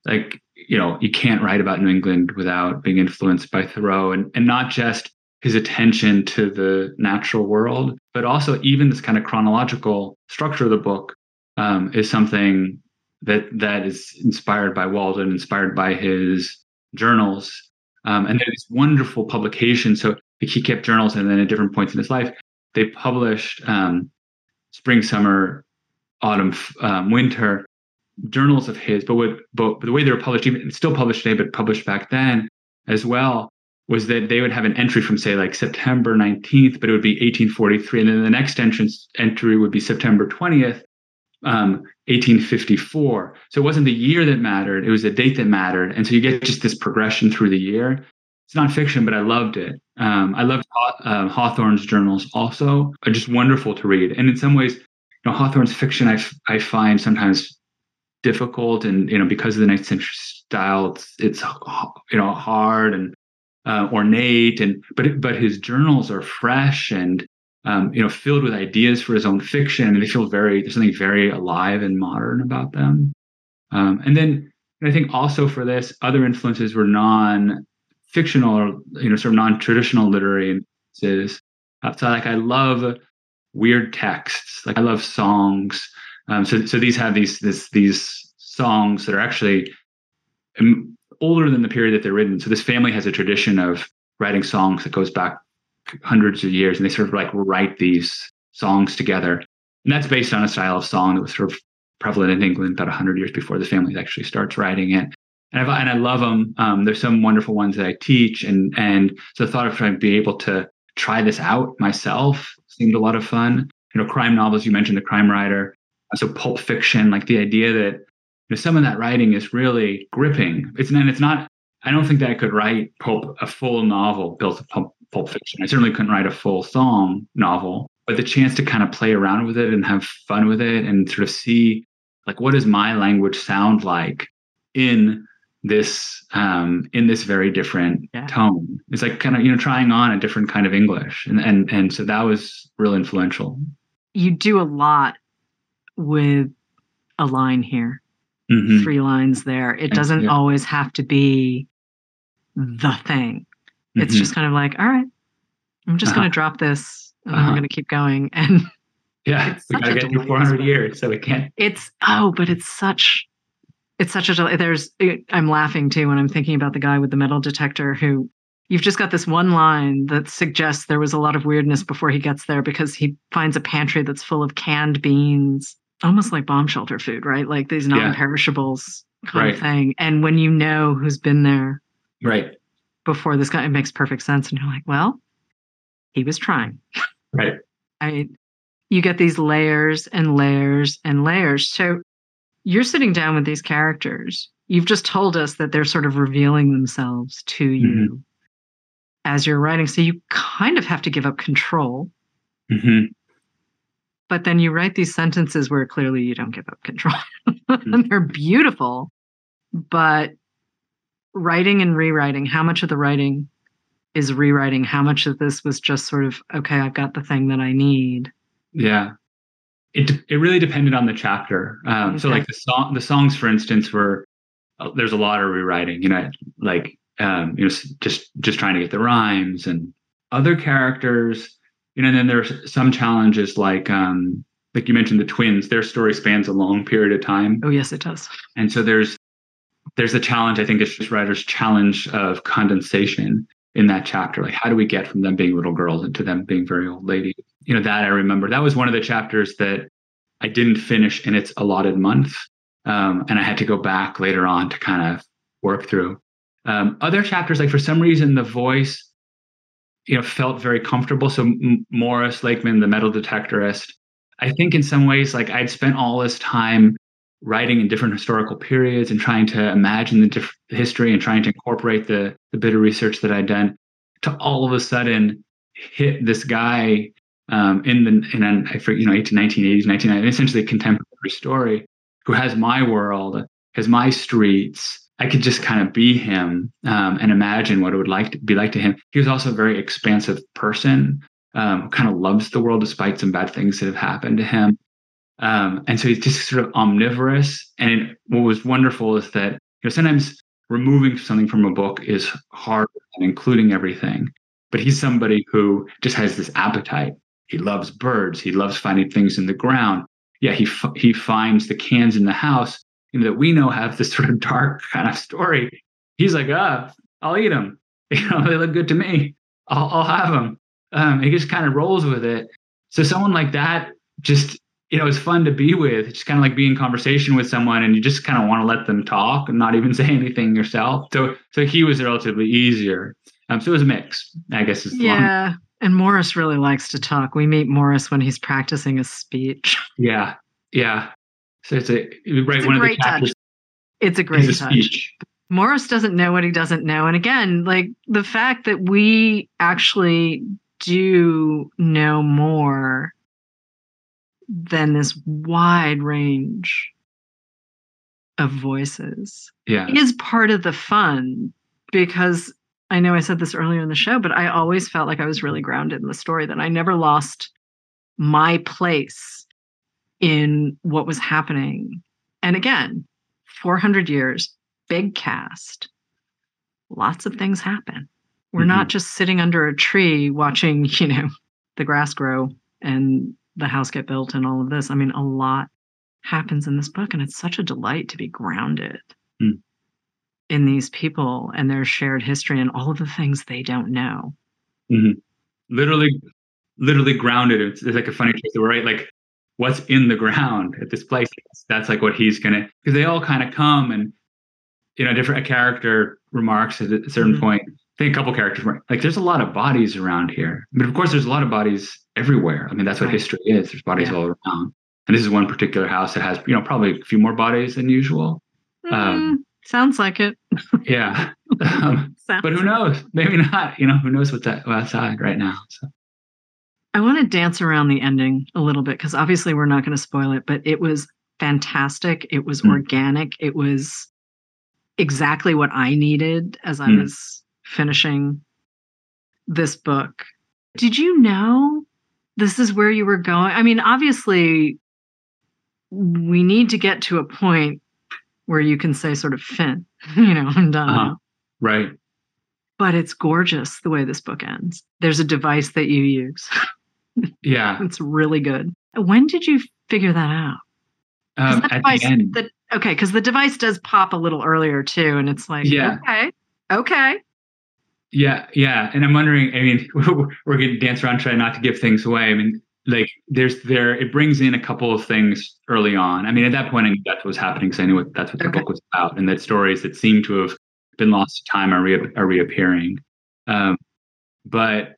like, you know, you can't write about New England without being influenced by Thoreau, and, and not just his attention to the natural world, but also even this kind of chronological structure of the book um, is something that that is inspired by Walden, inspired by his journals. Um, and there's wonderful publications. So like, he kept journals, and then at different points in his life, they published um, spring, summer, autumn, um, winter journals of his, but what but the way they were published, even still published today, but published back then as well, was that they would have an entry from say like September nineteenth, but it would be eighteen forty-three, and then the next entrance entry would be September twentieth, um, eighteen fifty-four. So it wasn't the year that mattered, it was the date that mattered. And so you get just this progression through the year. It's not fiction, but I loved it. Um, I loved uh, Hawthorne's journals also, are just wonderful to read. And in some ways, you know, Hawthorne's fiction I, f- I find sometimes difficult, and you know, because of the nineteenth century style, it's, it's you know, hard and uh, ornate, and but but his journals are fresh and um, you know, filled with ideas for his own fiction, and they feel very, there's something very alive and modern about them. Um, and then and I think also for this, other influences were non-fictional or you know, sort of non-traditional literary influences. Uh, so like I love weird texts, like I love songs. Um, so, so these have these this, these songs that are actually older than the period that they're written. So this family has a tradition of writing songs that goes back hundreds of years, and they sort of like write these songs together. And that's based on a style of song that was sort of prevalent in England about one hundred years before the family actually starts writing it. And, I've, and I love them. Um, there's some wonderful ones that I teach. And, and so the thought of trying to be able to try this out myself seemed a lot of fun. You know, crime novels, you mentioned The Crime Writer. So Pulp Fiction, like the idea that you know, some of that writing is really gripping. It's and it's not. I don't think that I could write pulp, a full novel built of pulp, pulp fiction. I certainly couldn't write a full song novel. But the chance to kind of play around with it and have fun with it and sort of see, like, what does my language sound like in this um, in this very different yeah. tone? It's like kind of, you know, trying on a different kind of English. And, and, and so that was real influential. You do a lot with a line here, mm-hmm. three lines there. It doesn't yeah. always have to be the thing. It's mm-hmm. just kind of like, all right, I'm just uh-huh. going to drop this. And uh-huh. I'm going to keep going. And yeah, we got to get through four hundred years, so we can't. It's, oh, but it's such, it's such a, del- there's, it, I'm laughing too when I'm thinking about the guy with the metal detector who, you've just got this one line that suggests there was a lot of weirdness before he gets there because he finds a pantry that's full of canned beans, almost like bomb shelter food, right? Like these non-perishables yeah. kind right. of thing. And when you know who's been there right before this guy, it makes perfect sense. And you're like, well, he was trying. Right. I mean, you get these layers and layers and layers. So you're sitting down with these characters. You've just told us that they're sort of revealing themselves to you mm-hmm. as you're writing. So you kind of have to give up control. Mm-hmm. But then you write these sentences where clearly you don't give up control. Mm-hmm. And they're beautiful. But writing and rewriting, how much of the writing is rewriting? How much of this was just sort of, okay, I've got the thing that I need? Yeah. It it really depended on the chapter. Um, okay. So like the song, the songs, for instance, were, uh, there's a lot of rewriting, you know, like, um, you know, just, just trying to get the rhymes and other characters, you know, and then there's some challenges like, um, like you mentioned the twins, their story spans a long period of time. Oh yes, it does. And so there's, there's a challenge. I think it's just writer's challenge of condensation in that chapter. Like, how do we get from them being little girls into them being very old ladies? You know, that I remember, that was one of the chapters that I didn't finish in its allotted month. Um, and I had to go back later on to kind of work through. Um, other chapters, like for some reason, the voice, you know, felt very comfortable. So M- Morris, Lakeman, the metal detectorist, I think in some ways, like I'd spent all this time writing in different historical periods and trying to imagine the diff- history and trying to incorporate the, the bit of research that I'd done, to all of a sudden hit this guy um, in the in an, you know nineteen eighties, nineteen nineties, essentially a contemporary story, who has my world, has my streets. I could just kind of be him um, and imagine what it would like to be like to him. He was also a very expansive person um, who kind of loves the world despite some bad things that have happened to him. Um, and so he's just sort of omnivorous. And what was wonderful is that, you know, sometimes removing something from a book is hard and including everything. But he's somebody who just has this appetite. He loves birds. He loves finding things in the ground. Yeah, he f- he finds the cans in the house, you know, that we know have this sort of dark kind of story. He's like, ah, oh, I'll eat them. You know, they look good to me. I'll, I'll have them. Um, he just kind of rolls with it. So someone like that just, you know, it's fun to be with. It's just kind of like being in conversation with someone and you just kind of want to let them talk and not even say anything yourself. So so he was relatively easier. Um, so it was a mix, I guess. It's yeah. Long. And Morris really likes to talk. We meet Morris when he's practicing a speech. Yeah. Yeah. So it's a, right, it's a one great of the touch. It's a great touch. Speech. Morris doesn't know what he doesn't know. And again, like the fact that we actually do know more than this wide range of voices yeah. is part of the fun, because I know I said this earlier in the show, but I always felt like I was really grounded in the story, that I never lost my place in what was happening. And again, four hundred years, big cast, lots of things happen. We're mm-hmm. not just sitting under a tree watching, you know, the grass grow and the house get built and all of this. I mean, a lot happens in this book, and it's such a delight to be grounded mm. in these people and their shared history and all of the things they don't know. Mm-hmm. Literally, literally grounded. It's, it's like a funny trick, right? Like, what's in the ground at this place? That's like what he's gonna, because they all kind of come and, you know, different a character remarks at a certain mm-hmm. point. I think a couple characters were like, there's a lot of bodies around here. But of course, there's a lot of bodies everywhere. I mean, that's what history is. There's bodies yeah. all around. And this is one particular house that has, you know, probably a few more bodies than usual. Mm, um, sounds like it. Yeah. Um, but who knows? Maybe not. You know, who knows what's outside right now. So. I want to dance around the ending a little bit, because obviously we're not going to spoil it, but it was fantastic. It was mm. organic. It was exactly what I needed as I mm. was finishing this book. Did you know this is where you were going? I mean, obviously, we need to get to a point where you can say sort of Finn, you know, I'm done. Uh-huh. Right. But it's gorgeous the way this book ends. There's a device that you use. Yeah. It's really good. When did you figure that out? Um, that at device, the end. The, okay, because the device does pop a little earlier too. And it's like, yeah. okay, okay. Yeah, yeah. And I'm wondering, I mean, we're going to dance around trying not to give things away. I mean, like there's there, it brings in a couple of things early on. I mean, at that point, I knew that's what was happening because I knew what, that's what the okay. book was about, and that stories that seem to have been lost to time are, re- are reappearing. Um, but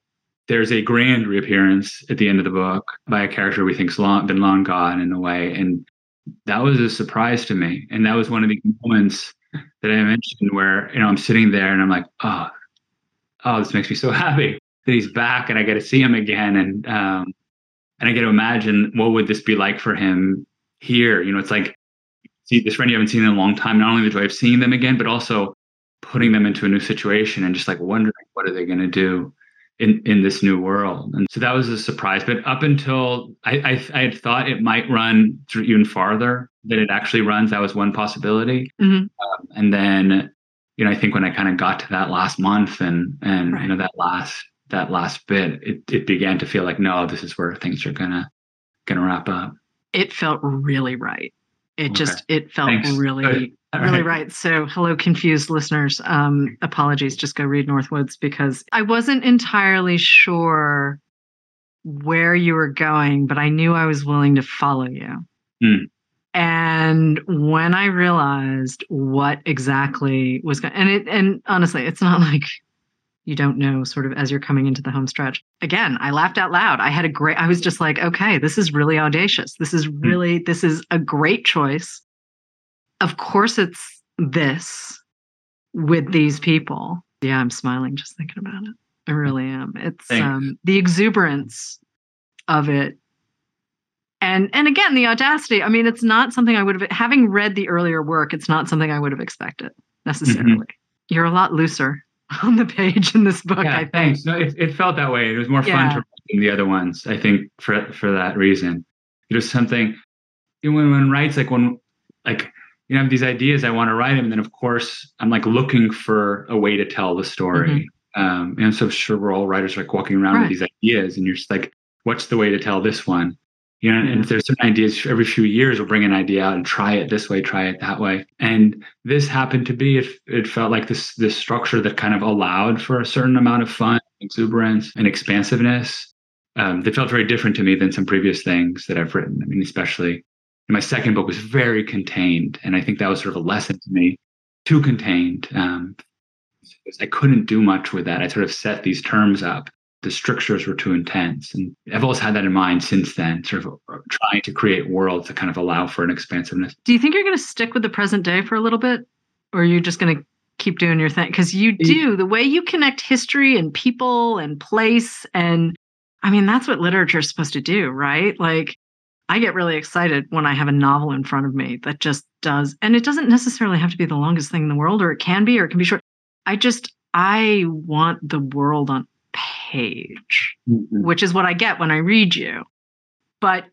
there's a grand reappearance at the end of the book by a character we think's long, been long gone in a way. And that was a surprise to me. And that was one of the moments that I mentioned where, you know, I'm sitting there and I'm like, oh, oh, this makes me so happy that he's back and I get to see him again. And, um, and I get to imagine what would this be like for him here? You know, it's like, see this friend you haven't seen in a long time, not only the joy of seeing them again, but also putting them into a new situation and just like wondering what are they going to do in, in this new world. And so that was a surprise. But up until I, I, I had thought it might run through even farther than it actually runs. That was one possibility. Mm-hmm. Um, and then, you know, I think when I kind of got to that last month and, and right. you know, that last, that last bit, it, it began to feel like, no, this is where things are gonna, gonna wrap up. It felt really right. It okay. just, it felt Thanks. really, really right. right. So hello, confused listeners. Um, apologies. Just go read North Woods, because I wasn't entirely sure where you were going, but I knew I was willing to follow you. Mm. And when I realized what exactly was going, and it, and honestly, it's not like you don't know sort of as you're coming into the home stretch. Again, I laughed out loud. I had a great, I was just like, okay, this is really audacious. This is really, mm. this is a great choice. Of course it's this with these people. Yeah. I'm smiling just thinking about it. I really am. It's um, the exuberance of it. And and again, the audacity, I mean, it's not something I would have, having read the earlier work, it's not something I would have expected necessarily. Mm-hmm. You're a lot looser on the page in this book, yeah, I think. Thanks. No, it, it felt that way. It was more yeah. fun to read than the other ones, I think, for for that reason. It was something, you know, when one writes, like when, like, you know, I have these ideas, I want to write them. And then of course, I'm like looking for a way to tell the story. Mm-hmm. Um, and I'm so sure we're all writers like walking around right. with these ideas and you're just like, what's the way to tell this one? You know, and there's certain ideas every few years we'll bring an idea out and try it this way, try it that way. And this happened to be, it, it felt like this this structure that kind of allowed for a certain amount of fun, exuberance, and expansiveness. Um, that felt very different to me than some previous things that I've written. I mean, especially my second book was very contained. And I think that was sort of a lesson to me, too contained. Um, I couldn't do much with that. I sort of set these terms up. The strictures were too intense. And I've always had that in mind since then, sort of trying to create worlds that kind of allow for an expansiveness. Do you think you're going to stick with the present day for a little bit? Or are you just going to keep doing your thing? Because you do. The way you connect history and people and place. And I mean, that's what literature is supposed to do, right? Like, I get really excited when I have a novel in front of me that just does. And it doesn't necessarily have to be the longest thing in the world, or it can be, or it can be short. I just, I want the world on page, mm-hmm. which is what I get when I read you. But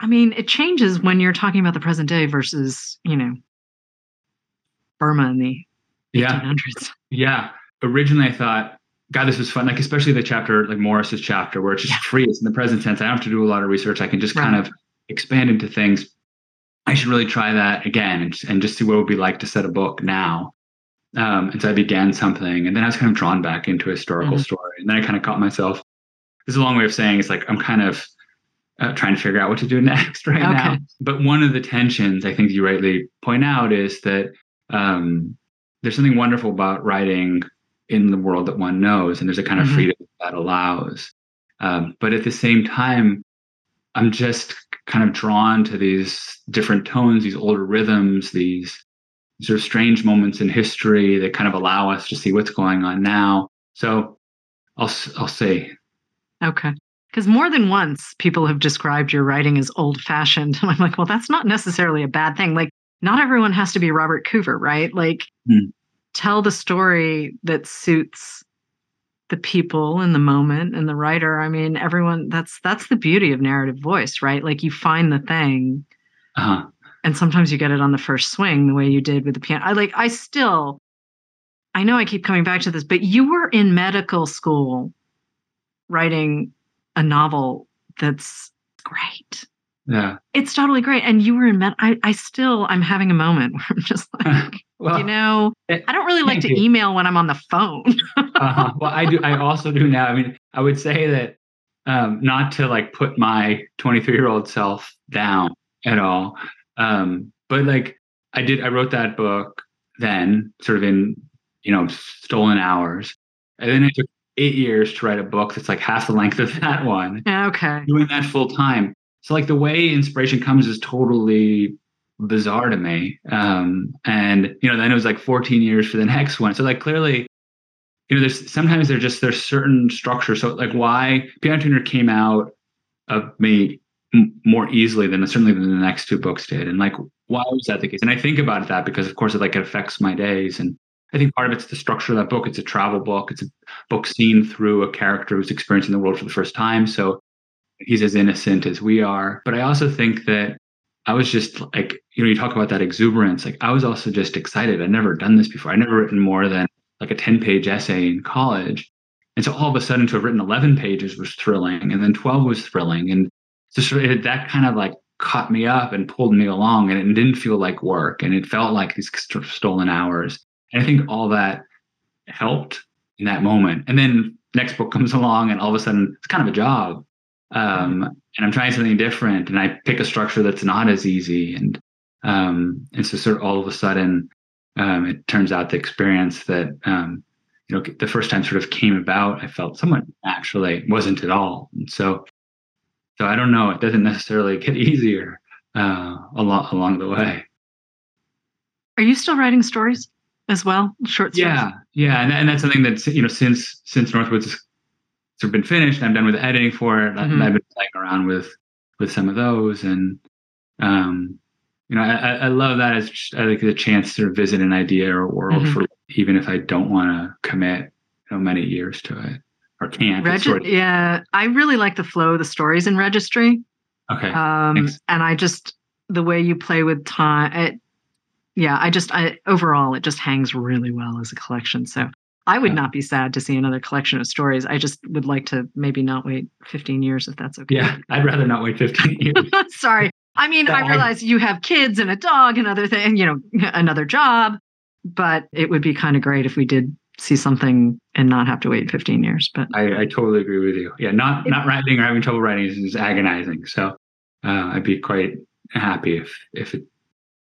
I mean, it changes when you're talking about the present day versus, you know, Burma in the yeah. eighteen hundreds. Yeah. Originally I thought, God, this was fun. Like, especially the chapter, like Morris's chapter, where it's just yeah. free. It's in the present tense. I don't have to do a lot of research. I can just right. kind of expand into things. I should really try that again and, and just see what it would be like to set a book now. Um, and so I began something, and then I was kind of drawn back into a historical mm-hmm. story. And then I kind of caught myself. This is a long way of saying it's like I'm kind of uh, trying to figure out what to do next right okay. now. But one of the tensions I think you rightly point out is that um, there's something wonderful about writing in the world that one knows, and there's a kind of mm-hmm. freedom that allows. Um, but at the same time, I'm just kind of drawn to these different tones, these older rhythms, these sort of strange moments in history that kind of allow us to see what's going on now. So I'll I'll say. Okay. Because more than once, people have described your writing as old-fashioned. And I'm like, well, that's not necessarily a bad thing. Like, not everyone has to be Robert Coover, right? Like, mm. tell the story that suits the people and the moment and the writer. I mean, everyone, that's that's the beauty of narrative voice, right? Like, you find the thing. Uh-huh. And sometimes you get it on the first swing, the way you did with the piano. I like, I still, I know I keep coming back to this, but you were in medical school writing a novel that's great. Yeah. It's totally great. And you were in med- I, I still, I'm having a moment where I'm just like, well, you know, it, I don't really like to you. email when I'm on the phone. uh-huh. Well, I do. I also do now. I mean, I would say that um, not to like put my twenty-three year old self down at all. Um, but like I did, I wrote that book then sort of in, you know, stolen hours. And then I took eight years to write a book that's like half the length of that one. Okay. Doing that full time. So like the way inspiration comes is totally bizarre to me. Um, and, you know, then it was like fourteen years for the next one. So like clearly, you know, there's sometimes there's just there's certain structure. So like why Piano Tuner came out of me m- more easily than certainly than the next two books did. And like, why was that the case? And I think about that because, of course, it like it affects my days. And I think part of it's the structure of that book. It's a travel book. It's a book seen through a character who's experiencing the world for the first time. So he's as innocent as we are. But I also think that I was just like, you know, you talk about that exuberance. Like I was also just excited. I'd never done this before. I'd never written more than like a ten page essay in college. And so all of a sudden to have written eleven pages was thrilling. And then twelve was thrilling. And so sort of that kind of like caught me up and pulled me along, and it didn't feel like work. And it felt like these stolen hours. And I think all that helped in that moment. And then next book comes along and all of a sudden it's kind of a job. Um, and I'm trying something different and I pick a structure that's not as easy. And, um, and so sort of all of a sudden, um, it turns out the experience that, um, you know, the first time sort of came about, I felt somewhat naturally wasn't at all. And so, so I don't know, it doesn't necessarily get easier, uh, a lot along the way. Are you still writing stories? As well, short stories. Yeah, yeah, and and that's something that's, you know, since since North Woods has sort of been finished, I'm done with editing for it. Mm-hmm. I've been playing around with with some of those, and um, you know, I, I love that as just, I like the chance to visit an idea or a world mm-hmm. for even if I don't want to commit so many years to it or can't. Regi- sort of- yeah, I really like the flow of the stories in Registry. Okay, um, thanks. And I just the way you play with time. It, Yeah, I just, I overall, it just hangs really well as a collection. So I would yeah. not be sad to see another collection of stories. I just would like to maybe not wait fifteen years, if that's okay. Yeah, I'd rather not wait fifteen years. Sorry. I mean, I realize you have kids and a dog and other things, you know, another job, but it would be kind of great if we did see something and not have to wait fifteen years. But I, I totally agree with you. Yeah, not, not writing or having trouble writing is, is agonizing. So uh, I'd be quite happy if, if it,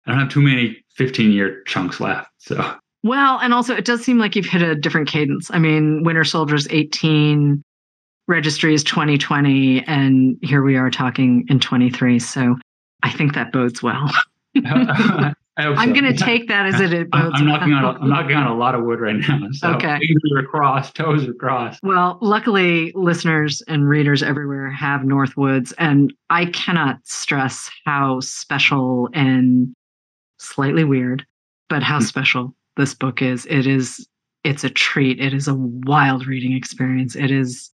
I don't have too many fifteen-year chunks left, so. Well, and also it does seem like you've hit a different cadence. I mean, Winter Soldier's eighteen, Registry is twenty twenty, and here we are talking in twenty-three. So I think that bodes well. I hope so. I'm going to take that as it, it bodes I'm well. Knocking on a, I'm knocking on a lot of wood right now. So okay. Fingers are crossed, toes are crossed. Well, luckily, listeners and readers everywhere have North Woods, and I cannot stress how special and slightly weird, but how special this book is. It is, it's a treat. It is a wild reading experience. It is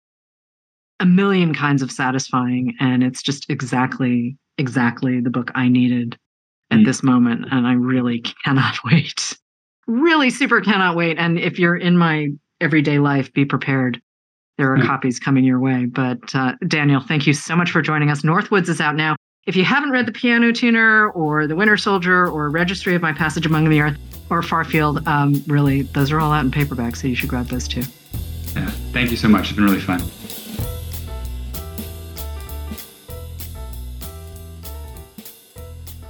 a million kinds of satisfying. And it's just exactly, exactly the book I needed at mm. this moment. And I really cannot wait. Really super cannot wait. And if you're in my everyday life, be prepared. There are mm. copies coming your way. But uh, Daniel, thank you so much for joining us. North Woods is out now. If you haven't read The Piano Tuner or The Winter Soldier or Registry of My Passage Among the Earth or Farfield, um, really, those are all out in paperback, so you should grab those too. Yeah, thank you so much. It's been really fun.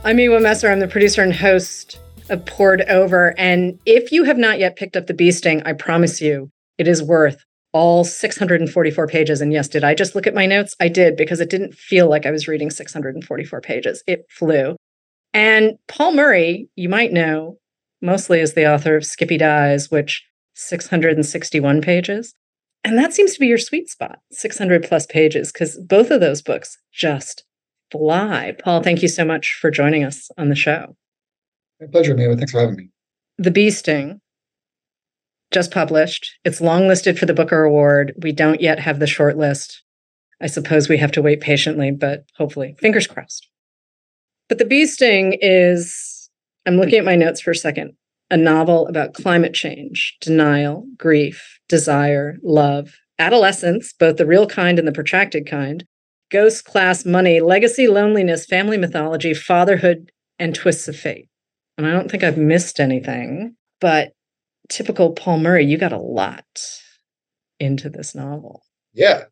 I'm Ewa Messer. I'm the producer and host of Poured Over. And if you have not yet picked up The Bee Sting, I promise you it is worth all six hundred forty-four pages. And yes, did I just look at my notes? I did, because it didn't feel like I was reading six hundred forty-four pages. It flew. And Paul Murray, you might know, mostly is the author of Skippy Dies, which six hundred sixty-one pages. And that seems to be your sweet spot, six hundred plus pages, because both of those books just fly. Paul, thank you so much for joining us on the show. My pleasure, Amelia. Thanks for having me. The Bee Sting, just published. It's longlisted for the Booker Award. We don't yet have the short list. I suppose we have to wait patiently, but hopefully, fingers crossed. But The Bee Sting is, I'm looking at my notes for a second, a novel about climate change, denial, grief, desire, love, adolescence, both the real kind and the protracted kind, ghost, class, money, legacy, loneliness, family mythology, fatherhood, and twists of fate. And I don't think I've missed anything, but typical Paul Murray, you got a lot into this novel. Yeah,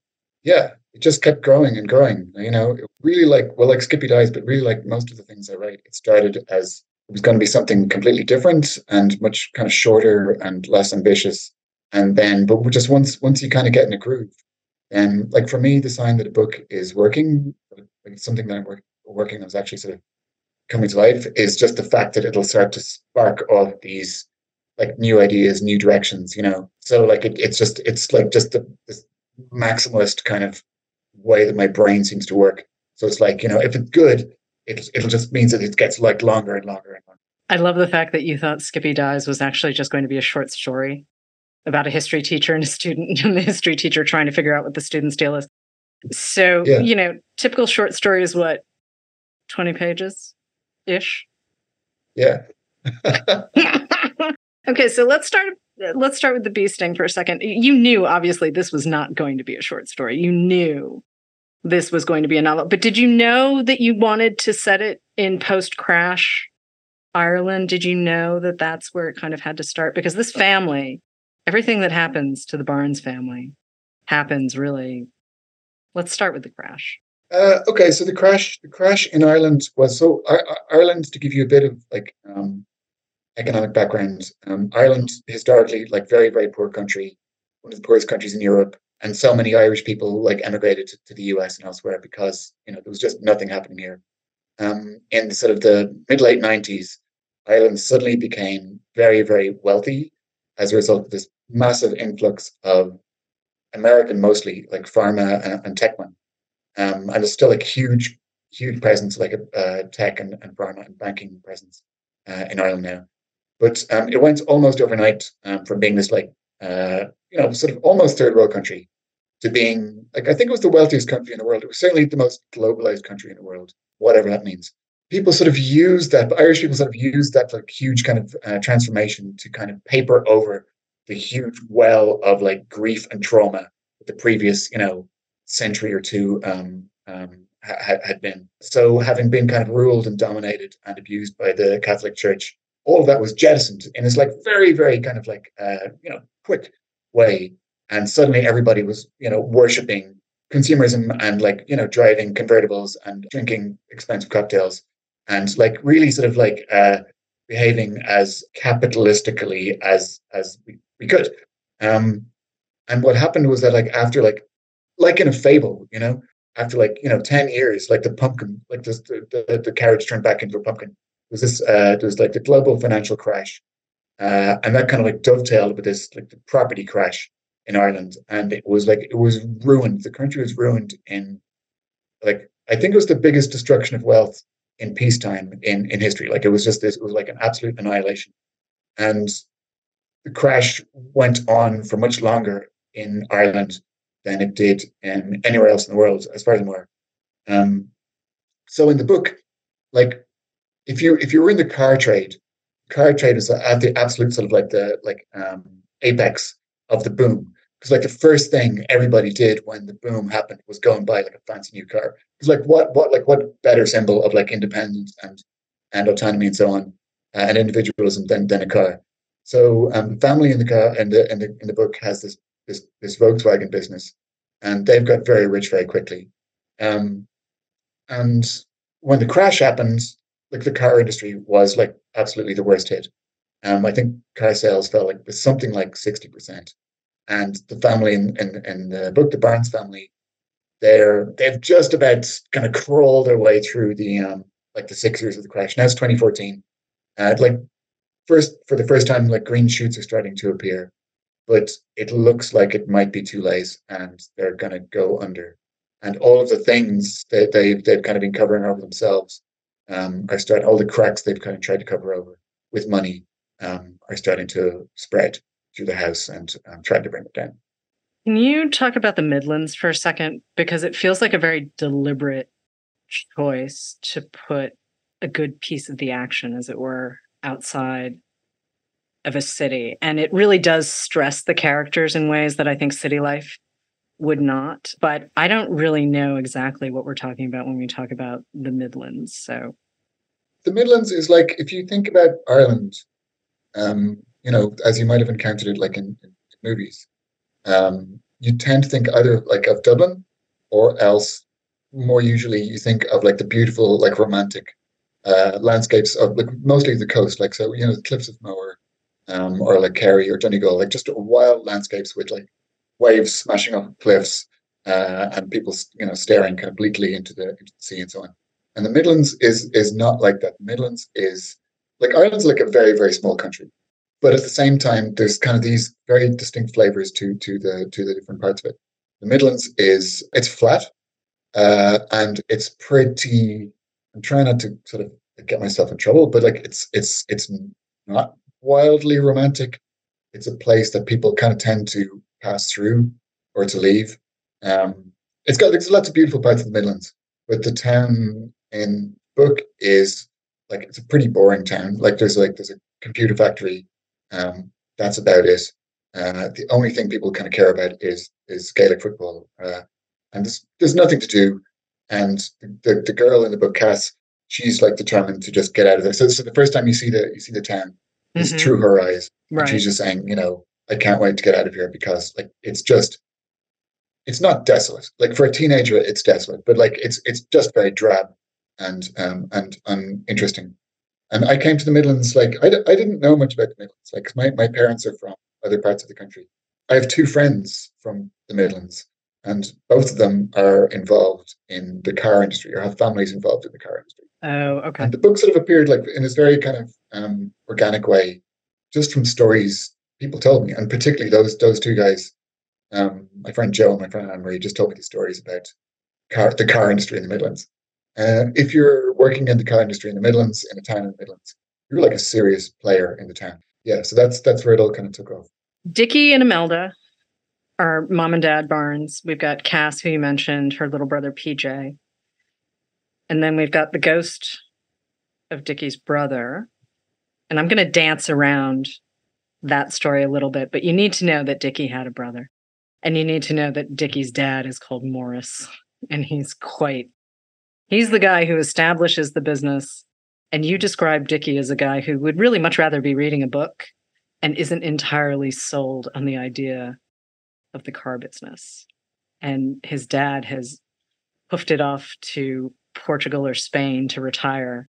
yeah. It just kept growing and growing. You know, it really like, well, like Skippy Dies, but really like most of the things I write, it started as it was going to be something completely different and much kind of shorter and less ambitious. And then, but just once once you kind of get in a groove, and like for me, the sign that a book is working, like something that I'm work, working on is actually sort of coming to life, is just the fact that it'll start to spark all of these like new ideas, new directions, you know? So like, it, it's just, it's like just the this maximalist kind of way that my brain seems to work. So it's like, you know, if it's good, it, it'll just means that it gets like longer and longer and longer. I love the fact that you thought Skippy Dies was actually just going to be a short story about a history teacher and a student, and the history teacher trying to figure out what the student's deal is. So, yeah. You know, typical short story is what, twenty pages-ish? Yeah. Okay, so let's start let's start with The Bee Sting for a second. You knew, obviously, this was not going to be a short story. You knew this was going to be a novel. But did you know that you wanted to set it in post-crash Ireland? Did you know that that's where it kind of had to start? Because this family, everything that happens to the Barnes family happens really... Let's start with the crash. Uh, okay, so the crash the crash in Ireland was... So I, I, Ireland, to give you a bit of like... Um, economic background. Um, Ireland, historically, like very, very poor country, one of the poorest countries in Europe. And so many Irish people like emigrated to, to the U S and elsewhere because, you know, there was just nothing happening here. Um, in the sort of the mid-late nineties, Ireland suddenly became very, very wealthy as a result of this massive influx of American, mostly like pharma and, and tech one. Um, and there's still like huge, huge presence, like a uh, tech and, and pharma and banking presence uh, in Ireland now. But um, it went almost overnight um, from being this, like, uh, you know, sort of almost third world country to being, like, I think it was the wealthiest country in the world. It was certainly the most globalized country in the world, whatever that means. People sort of used that, Irish people sort of used that, like, huge kind of uh, transformation to kind of paper over the huge well of, like, grief and trauma that the previous, you know, century or two um, um, ha- had been. So having been kind of ruled and dominated and abused by the Catholic Church, all of that was jettisoned in this like very, very kind of like, uh, you know, quick way. And suddenly everybody was, you know, worshipping consumerism and like, you know, driving convertibles and drinking expensive cocktails and like really sort of like uh, behaving as capitalistically as as we, we could. Um, and what happened was that like after like, like in a fable, you know, after like, you know, ten years, like the pumpkin, like this, the, the, the carriage turned back into a pumpkin. Was this? Uh, there was like the global financial crash, uh, and that kind of like dovetailed with this like the property crash in Ireland, and it was like it was ruined. The country was ruined in like I think it was the biggest destruction of wealth in peacetime in, in history. Like it was just this. It was like an absolute annihilation, and the crash went on for much longer in Ireland than it did in anywhere else in the world, as far as I'm aware. Um, so in the book, like. If you if you were in the car trade, car trade is at the absolute sort of like the like um, apex of the boom. Because like the first thing everybody did when the boom happened was go and buy like a fancy new car. Because like what what like what better symbol of like independence and and autonomy and so on uh, and individualism than than a car. So um, family in the car and in, in the in the book has this this this Volkswagen business, and they've got very rich very quickly. Um, and when the crash happens. Like the car industry was like absolutely the worst hit. Um, I think car sales fell like with something like sixty percent. and the family in, in, in the book, the Barnes family, they're they've just about kind of crawled their way through the um like the six years of the crash. Now it's twenty fourteen. Uh, like first for the first time, like green shoots are starting to appear, but it looks like it might be too late, and they're going to go under. And all of the things that they, they've kind of been covering over themselves um, are starting, all the cracks they've kind of tried to cover over with money um, are starting to spread through the house and um, trying to bring it down. Can you talk about the Midlands for a second? Because it feels like a very deliberate choice to put a good piece of the action, as it were, outside of a city. And it really does stress the characters in ways that I think city life would not, but I don't really know exactly what we're talking about when we talk about the Midlands. So, the Midlands is like, if you think about Ireland, um, you know, as you might have encountered it, like in, in movies, um, you tend to think either like of Dublin, or else more usually you think of like the beautiful, like romantic uh, landscapes of like mostly the coast, like so, you know, the cliffs of Moher, um, or like Kerry or Donegal, like just wild landscapes with like waves smashing off cliffs uh, and people, you know, staring kind of bleakly into the, into the sea and so on. And the Midlands is is not like that. The Midlands is like Ireland's like a very, very small country, but at the same time, there's kind of these very distinct flavors to to the to the different parts of it. The Midlands is it's flat uh, and it's pretty. I'm trying not to sort of get myself in trouble, but like it's it's it's not wildly romantic. It's a place that people kind of tend to pass through or to leave. Um, it's got there's lots of beautiful parts of the Midlands, but the town in the book is like it's a pretty boring town. Like there's like there's a computer factory. Um, that's about it. Uh, the only thing people kind of care about is is Gaelic football, uh, and there's there's nothing to do. And the, the the girl in the book, Cass, she's like determined to just get out of there. So, so the first time you see the you see the town, mm-hmm. it's through her eyes. Right. And she's just saying, you know, I can't wait to get out of here because, like, it's just, it's not desolate. Like for a teenager, it's desolate, but like it's it's just very drab and um, and uninteresting. And I came to the Midlands like I, d- I didn't know much about the Midlands. Like my my parents are from other parts of the country. I have two friends from the Midlands, and both of them are involved in the car industry or have families involved in the car industry. Oh, okay. And the book sort of appeared like in this very kind of um, organic way, just from stories people told me, and particularly those those two guys, um, my friend Joe and my friend Anne Marie, just told me these stories about car, the car industry in the Midlands. Uh, if you're working in the car industry in the Midlands, in a town in the Midlands, you're like a serious player in the town. Yeah, so that's that's where it all kind of took off. Dickie and Imelda are mom and dad Barnes. We've got Cass, who you mentioned, her little brother P J, and then we've got the ghost of Dickie's brother. And I'm going to dance around that story a little bit, but you need to know that Dickie had a brother, and you need to know that Dickie's dad is called Morris, and he's quite, he's the guy who establishes the business. And you describe Dickie as a guy who would really much rather be reading a book and isn't entirely sold on the idea of the car business. And his dad has hoofed it off to Portugal or Spain to retire,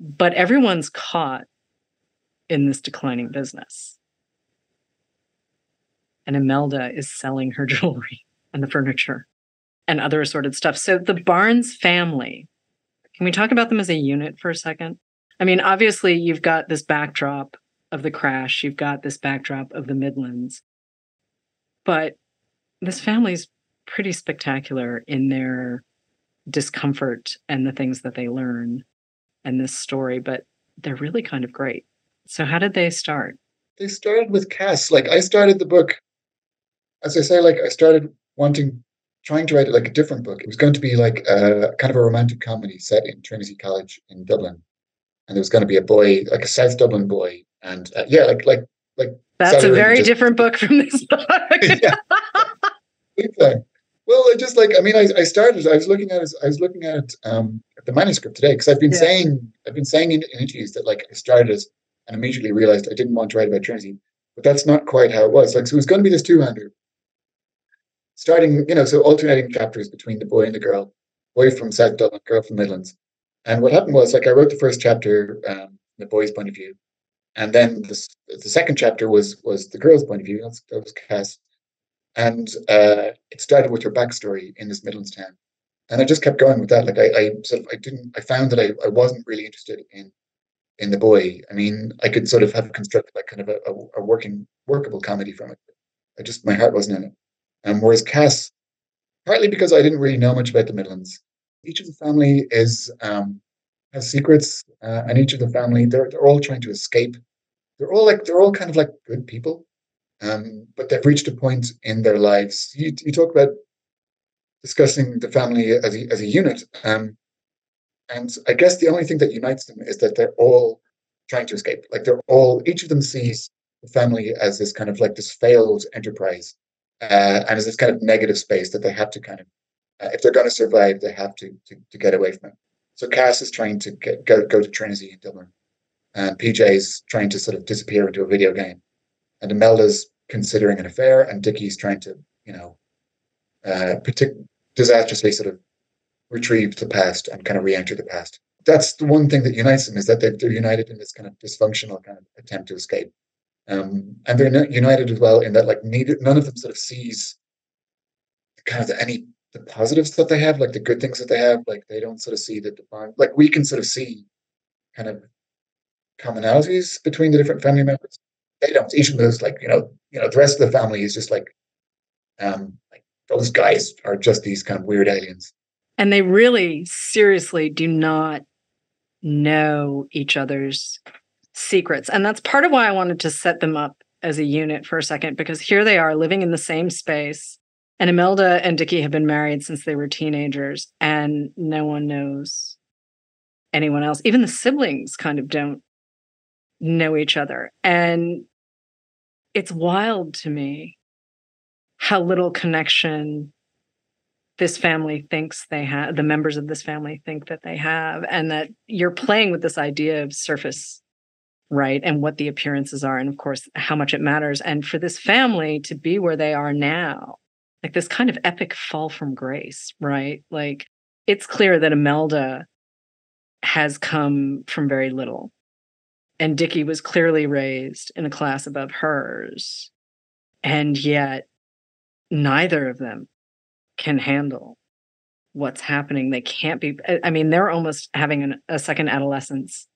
but everyone's caught in this declining business. And Imelda is selling her jewelry and the furniture and other assorted stuff. So the Barnes family, can we talk about them as a unit for a second? I mean, obviously, you've got this backdrop of the crash. You've got this backdrop of the Midlands. But this family's pretty spectacular in their discomfort and the things that they learn and this story, but they're really kind of great. So how did they start? They started with Cass. Like I started the book, as I say, like I started wanting, trying to write like a different book. It was going to be like a kind of a romantic comedy set in Trinity College in Dublin. And there was going to be a boy, like a South Dublin boy. And uh, yeah, like, like, like. That's a very just, different book from this book. Yeah. Well, I just like, I mean, I, I started, I was looking at it, I was looking at um, the manuscript today, because I've been yeah. saying, I've been saying in, in interviews that like I started as, and immediately realized I didn't want to write about Trinity, but that's not quite how it was. Like, so it was going to be this two-hander, starting, you know, so alternating chapters between the boy and the girl, boy from South Dublin, girl from Midlands. And what happened was, like, I wrote the first chapter, um, the boy's point of view, and then the, the second chapter was was the girl's point of view. That was Cass. And uh, it started with her backstory in this Midlands town. And I just kept going with that. Like I, I sort of, I didn't, I found that I, I wasn't really interested in, in the boy. I mean, I could sort of have constructed like kind of a, a, a working, workable comedy from it. I just, my heart wasn't in it. And um, whereas Cass, partly because I didn't really know much about the Midlands, each of the family is, um, has secrets, uh, and each of the family, they're, they're all trying to escape. They're all like, they're all kind of like good people. Um, but they've reached a point in their lives. You, you talk about discussing the family as a, as a unit. Um, and I guess the only thing that unites them is that they're all trying to escape. Like they're all, each of them sees the family as this kind of like this failed enterprise, uh, and as this kind of negative space that they have to kind of, uh, if they're going to survive, they have to, to to get away from it. So Cass is trying to get, go, go to Trinity in Dublin. And P J's trying to sort of disappear into a video game. And Imelda's considering an affair, and Dickie's trying to, you know, uh, partic- disastrously sort of retrieve the past and kind of re-enter the past. That's the one thing that unites them, is that they're, they're united in this kind of dysfunctional kind of attempt to escape. Um, and they're not united as well in that, like, neither, none of them sort of sees kind of the, any the positives that they have, like the good things that they have. Like they don't sort of see the divine. Like we can sort of see kind of commonalities between the different family members. They don't. Each of those, like, you know, you know, the rest of the family is just like, um, like those guys are just these kind of weird aliens. And they really seriously do not know each other's secrets. And that's part of why I wanted to set them up as a unit for a second, because here they are living in the same space. And Imelda and Dickie have been married since they were teenagers, and no one knows anyone else. Even the siblings kind of don't know each other. And it's wild to me how little connection this family thinks they have, the members of this family think that they have, and that you're playing with this idea of surface, right, and what the appearances are, and of course, how much it matters. And for this family to be where they are now, like this kind of epic fall from grace, right? Like it's clear that Imelda has come from very little. And Dickie was clearly raised in a class above hers. And yet, neither of them can handle what's happening. They can't be, I mean, they're almost having an, a second adolescence,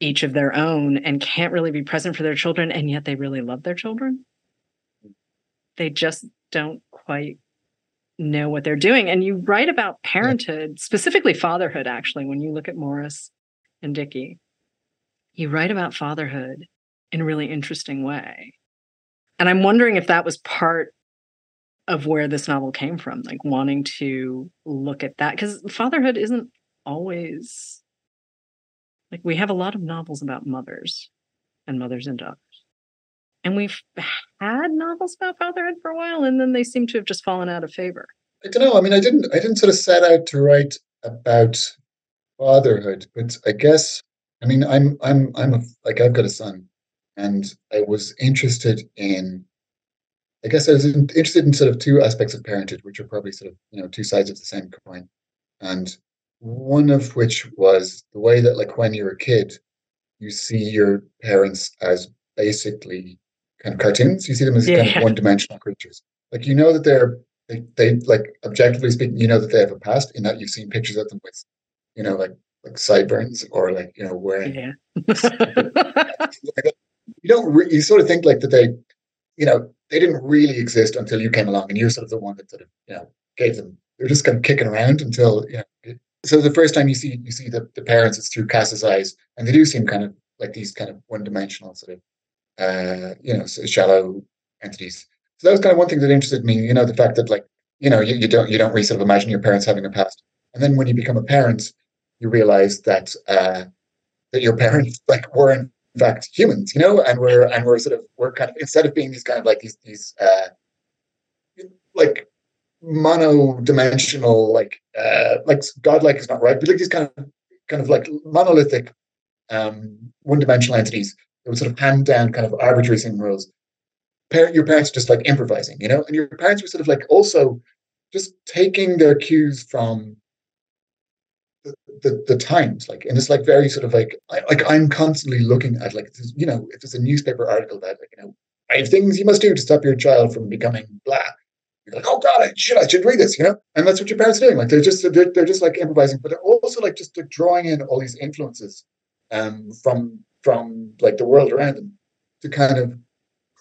each of their own, and can't really be present for their children. And yet they really love their children. They just don't quite know what they're doing. And you write about parenthood, specifically fatherhood, actually, when you look at Morris and Dickie. You write about fatherhood in a really interesting way. And I'm wondering if that was part of where this novel came from, like wanting to look at that. Because fatherhood isn't always, like, we have a lot of novels about mothers and mothers and daughters. And we've had novels about fatherhood for a while, and then they seem to have just fallen out of favor. I don't know. I mean, I didn't, I didn't sort of set out to write about fatherhood, but I guess... I mean, I'm, I'm, I'm a, like, I've got a son, and I was interested in, I guess I was in, interested in sort of two aspects of parentage, which are probably sort of, you know, two sides of the same coin. And one of which was the way that, like, when you're a kid, you see your parents as basically kind of cartoons. You see them as yeah. kind of one-dimensional creatures. Like, you know that they're, they, they, like, objectively speaking, you know that they have a past, in that you've seen pictures of them with, you know, like, like sideburns or like, you know, wearing. Yeah. you don't, re- you sort of think like that they, you know, they didn't really exist until you came along, and you're sort of the one that sort of, you know, gave them. They're just kind of kicking around until, you know. So the first time you see, you see the, the parents, it's through Cass's eyes, and they do seem kind of like these kind of one-dimensional sort of, uh, you know, sort of shallow entities. So that was kind of one thing that interested me, you know, the fact that, like, you know, you, you don't, you don't really sort of imagine your parents having a past. And then when you become a parent, you realize that uh, that your parents, like, were in fact humans, you know, and we're and we're sort of we're kind of, instead of being these kind of like these these uh, like mono-dimensional, like uh, like godlike is not right, but like these kind of kind of like monolithic um, one-dimensional entities that would sort of hand down kind of arbitrary same rules. Parent, your parents are just like improvising, you know, and your parents were sort of like also just taking their cues from The, the times, like, and it's like very sort of like I, like I'm constantly looking at, like, you know, if there's a newspaper article about, like, you know, I have things you must do to stop your child from becoming black. You're like, oh God, I should, I should read this, you know? And that's what your parents are doing. Like, they're just, they're, they're just like improvising, but they're also like just like, drawing in all these influences um, from, from like the world around them to kind of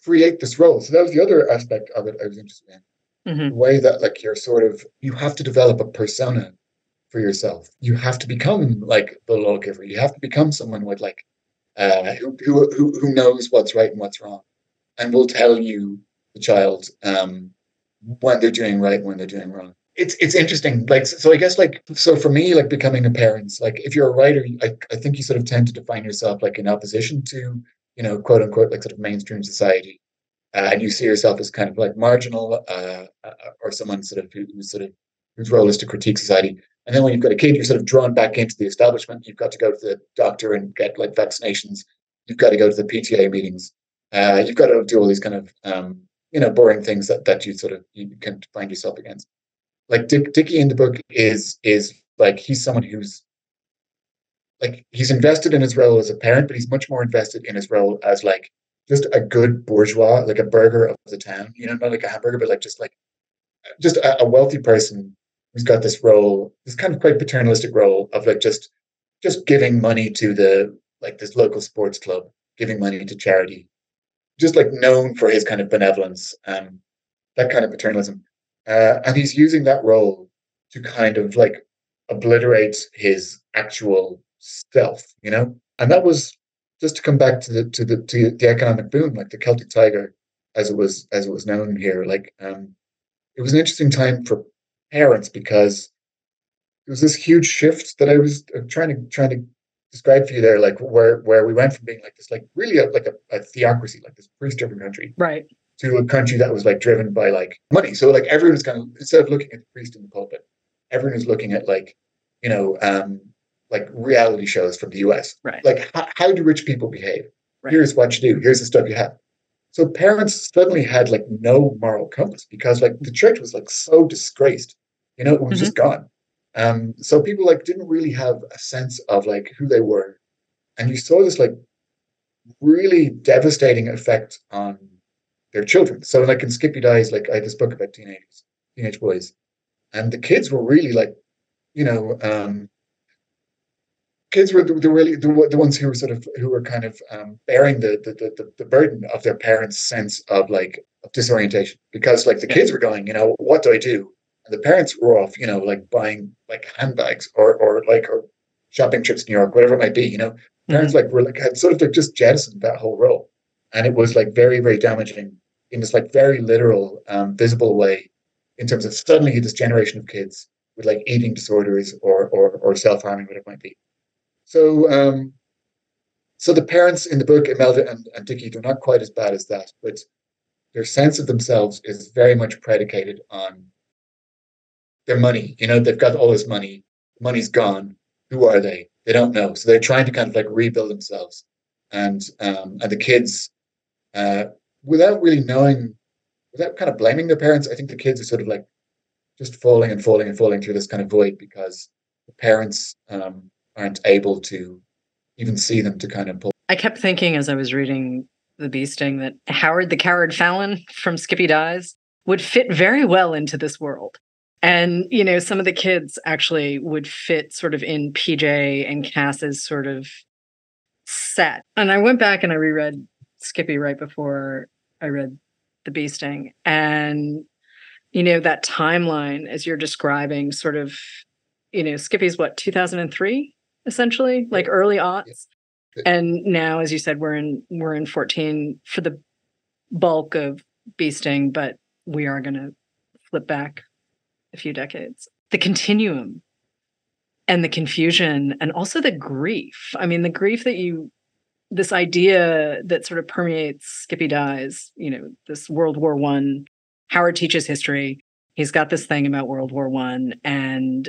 create this role. So that was the other aspect of it I was interested in. Mm-hmm. The way that like you're sort of, you have to develop a persona for yourself. You have to become like the lawgiver. You have to become someone with like, uh, who, who, who knows what's right and what's wrong. And will tell you, the child, um, when they're doing right, when they're doing wrong. It's it's interesting. Like so, I guess like so for me, like becoming a parent, like if you're a writer, I I think you sort of tend to define yourself like in opposition to, you know, quote unquote, like sort of mainstream society, uh, and you see yourself as kind of like marginal uh, or someone sort of who, who's sort of whose role is to critique society. And then when you've got a kid, you're sort of drawn back into the establishment. You've got to go to the doctor and get like vaccinations. You've got to go to the P T A meetings. Uh, you've got to do all these kind of, um, you know, boring things that, that you sort of you can find yourself against. Like Dick, Dickie in the book is is like he's someone who's like he's invested in his role as a parent, but he's much more invested in his role as like just a good bourgeois, like a burgher of the town. You know, not like a hamburger, but like just like just a, a wealthy person who's got this role, this kind of quite paternalistic role of like just just giving money to the like this local sports club, giving money to charity. Just like known for his kind of benevolence, um, that kind of paternalism. Uh, and he's using that role to kind of like obliterate his actual self, you know? And that was just to come back to the to the to the economic boom, like the Celtic Tiger, as it was as it was known here. Like um, it was an interesting time for parents because it was this huge shift that I was trying to trying to describe for you there, like where where we went from being like this, like really a, like a, a theocracy, like this priest-driven country, right, to a country that was like driven by like money. So like everyone was kind of, instead of looking at the priest in the pulpit, everyone was looking at like, you know, um, like reality shows from the U S, right? Like how, how do rich people behave? Right. Here's what you do. Here's the stuff you have. So parents suddenly had like no moral compass because like the church was like so disgraced, you know, it was mm-hmm. just gone. Um, so people like didn't really have a sense of like who they were, and you saw this like really devastating effect on their children. So like in Skippy Dies, like I had this book about teenagers, teenage boys, and the kids were really like, you know, um, kids were the, the really the, the ones who were sort of who were kind of um, bearing the the, the the burden of their parents' sense of like of disorientation because like the kids were going, you know, what do I do? The parents were off, you know, like buying like handbags or or like or shopping trips to New York, whatever it might be, you know. Mm-hmm. Parents like were like had sort of like just jettisoned that whole role. And it was like very, very damaging in this like very literal, um, visible way in terms of suddenly this generation of kids with like eating disorders or or or self-harming, whatever it might be. So um so the parents in the book, Imelda and, and Dickie, they're not quite as bad as that, but their sense of themselves is very much predicated on their money, you know, they've got all this money, money's gone. Who are they? They don't know. So they're trying to kind of like rebuild themselves. And um, and the kids, uh, without really knowing, without kind of blaming their parents, I think the kids are sort of like just falling and falling and falling through this kind of void because the parents um, aren't able to even see them to kind of pull. I kept thinking as I was reading The Bee Sting that Howard the Coward Fallon from Skippy Dies would fit very well into this world. And, you know, some of the kids actually would fit sort of in P J and Cass's sort of set. And I went back and I reread Skippy right before I read The Bee Sting. And, you know, that timeline as you're describing sort of, you know, Skippy's what, two thousand three, essentially, like early aughts. Yeah. And now, as you said, we're in we're in fourteen for the bulk of Bee Sting, but we are going to flip back a few decades. The continuum and the confusion and also the grief. I mean, the grief that you, this idea that sort of permeates Skippy Dies, you know, this World War One. Howard teaches history. He's got this thing about World War One. And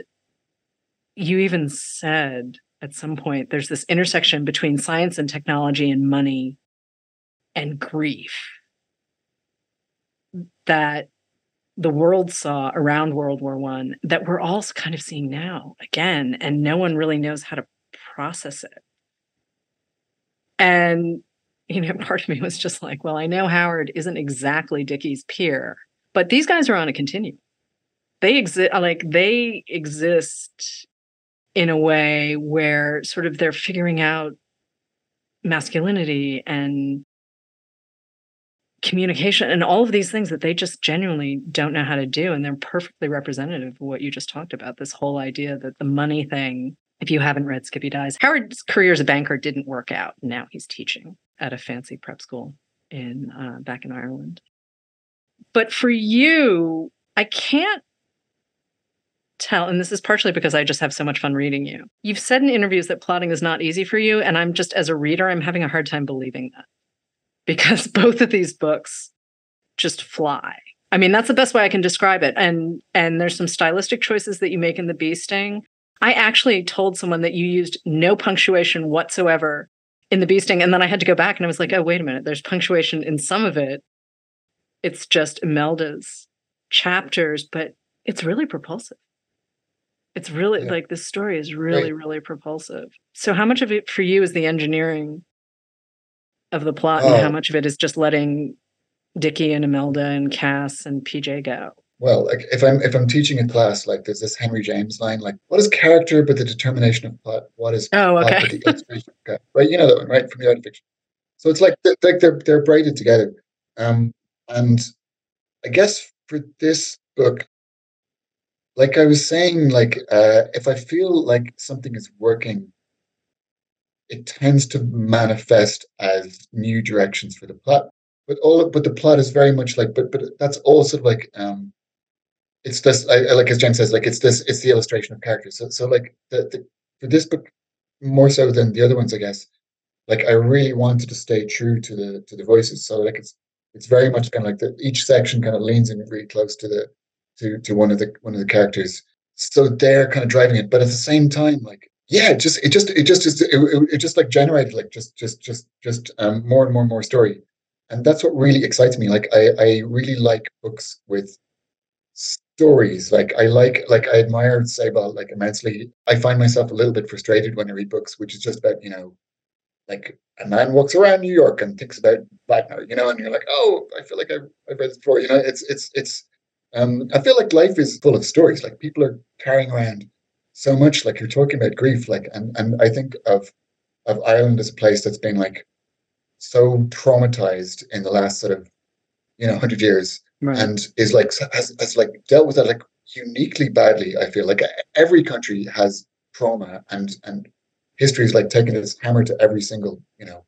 you even said at some point, there's this intersection between science and technology and money and grief that the world saw around World War One that we're all kind of seeing now again, and no one really knows how to process it. And you know, part of me was just like, well, I know Howard isn't exactly Dickie's peer, but these guys are on a continuum. They exist, like they exist in a way where sort of they're figuring out masculinity and communication and all of these things that they just genuinely don't know how to do. And they're perfectly representative of what you just talked about, this whole idea that the money thing, if you haven't read Skippy Dies, Howard's career as a banker didn't work out. Now he's teaching at a fancy prep school in uh, back in Ireland. But for you, I can't tell, and this is partially because I just have so much fun reading you. You've said in interviews that plotting is not easy for you, and I'm just, as a reader, I'm having a hard time believing that, because both of these books just fly. I mean, that's the best way I can describe it. And and there's some stylistic choices that you make in The Bee Sting. I actually told someone that you used no punctuation whatsoever in The Bee Sting, and then I had to go back and I was like, oh, wait a minute, there's punctuation in some of it. It's just Imelda's chapters, but it's really propulsive. It's really, yeah. like, this story is really, right. really propulsive. So how much of it for you is the engineering of the plot, oh. and how much of it is just letting Dickie and Imelda and Cass and P J go? Well, like if I'm if I'm teaching a class, like there's this Henry James line, like, what is character but the determination of plot? What is oh, okay. plot but the illustration of character? Right, you know that one, right, from the art of fiction. So it's like they're they're, they're braided together. Um, and I guess for this book, like I was saying, like uh, if I feel like something is working, it tends to manifest as new directions for the plot. But all, but the plot is very much like, but but that's also like, um, it's this, I, like as James says, like it's this, it's the illustration of characters. So so like the, the for this book more so than the other ones, I guess. Like I really wanted to stay true to the to the voices. So like it's it's very much kind of like the, each section kind of leans in really close to the to to one of the one of the characters. So they're kind of driving it, but at the same time, like. Yeah, it just it just it just just it, it just like generated like just just just just um, more and more and more story, and that's what really excites me. Like I, I really like books with stories. Like I like like I admire Sebald like immensely. I find myself a little bit frustrated when I read books which is just about, you know, like a man walks around New York and thinks about Wagner, you know, and you're like, oh, I feel like I I read this before, you know. It's it's it's. Um, I feel like life is full of stories. Like people are carrying around. So much, like you're talking about grief, like and, and I think of of Ireland as a place that's been like so traumatized in the last sort of, you know, hundred years, right. and is like has, has like dealt with that like uniquely badly. I feel like every country has trauma, and and history is like taking this hammer to every single, you know,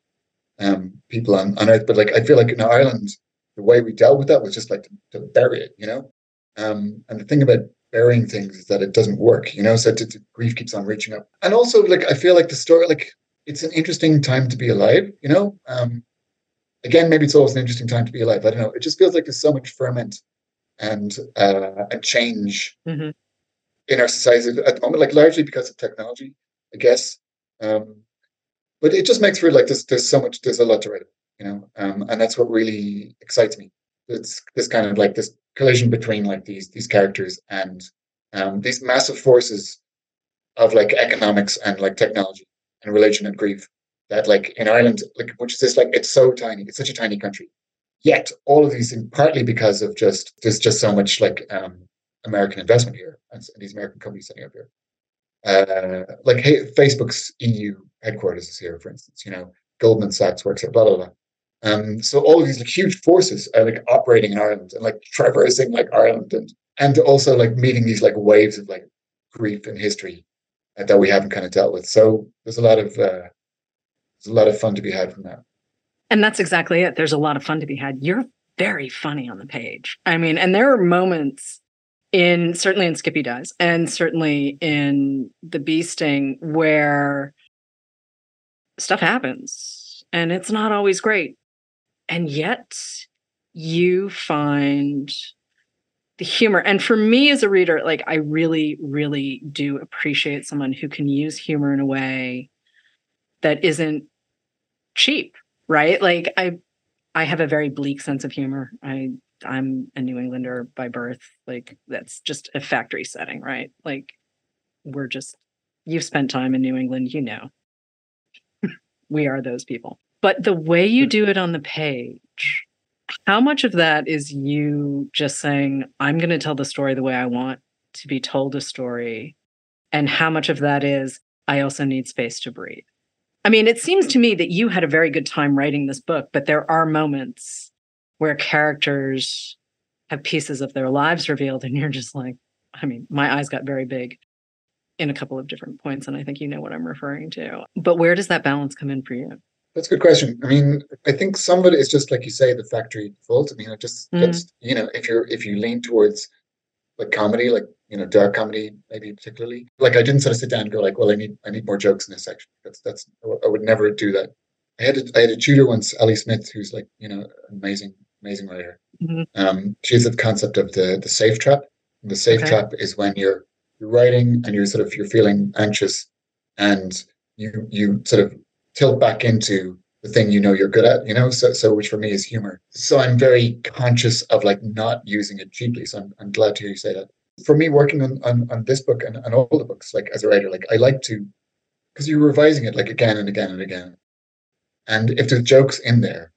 um, people on, on earth. But like I feel like in Ireland, the way we dealt with that was just like to, to bury it, you know. Um, and the thing about burying things is that it doesn't work, you know, so to, to grief keeps on reaching up. And also, like, I feel like the story, like, it's an interesting time to be alive, you know? Um, again, maybe it's always an interesting time to be alive. I don't know. It just feels like there's so much ferment and uh, and change mm-hmm. in our society at the moment, like, largely because of technology, I guess. Um, but it just makes for, like, there's, there's so much, there's a lot to write about, you know? Um, and that's what really excites me. It's this kind of, like, this collision between like these these characters and um, these massive forces of like economics and like technology and religion and grief that like in Ireland, like which is this like it's so tiny, it's such a tiny country. Yet all of these things, partly because of just there's just so much like um, American investment here and, and these American companies setting up here. Uh, like hey, Facebook's E U headquarters is here, for instance. You know, Goldman Sachs works at blah blah blah. Um, so all of these like huge forces are like operating in Ireland and like traversing like Ireland and and also like meeting these like waves of like grief and history uh, that we haven't kind of dealt with. So there's a lot of uh, there's a lot of fun to be had from that. And that's exactly it. There's a lot of fun to be had. You're very funny on the page. I mean, and there are moments in certainly in Skippy Dies and certainly in The Bee Sting where stuff happens and it's not always great. And yet you find the humor. And for me as a reader, like I really, really do appreciate someone who can use humor in a way that isn't cheap, right? Like I I have a very bleak sense of humor. I I'm a New Englander by birth. Like that's just a factory setting, right? Like we're just, you've spent time in New England, you know. We are those people. But the way you do it on the page, how much of that is you just saying, I'm going to tell the story the way I want to be told a story? And how much of that is, I also need space to breathe? I mean, it seems to me that you had a very good time writing this book, but there are moments where characters have pieces of their lives revealed, and you're just like, I mean, my eyes got very big in a couple of different points, and I think you know what I'm referring to. But where does that balance come in for you? That's a good question. I mean, I think some of it is just, like you say, the factory fault. I mean, it just gets, mm. you know, if you're if you lean towards like comedy, like, you know, dark comedy, maybe particularly. Like, I didn't sort of sit down and go like, well, I need I need more jokes in this section. That's that's I would never do that. I had a, I had a tutor once, Ellie Smith, who's like, you know, amazing amazing writer. Mm-hmm. Um, she has the concept of the the safe trap. And the safe okay. trap is when you're you're writing and you're sort of you're feeling anxious, and you you sort of tilt back into the thing you know you're good at, you know, so so which for me is humor. So I'm very conscious of like not using it cheaply. So I'm I'm glad to hear you say that. For me, working on on, on this book and, and all the books, like as a writer, like I like to, because you're revising it like again and again and again. And if there's jokes in there,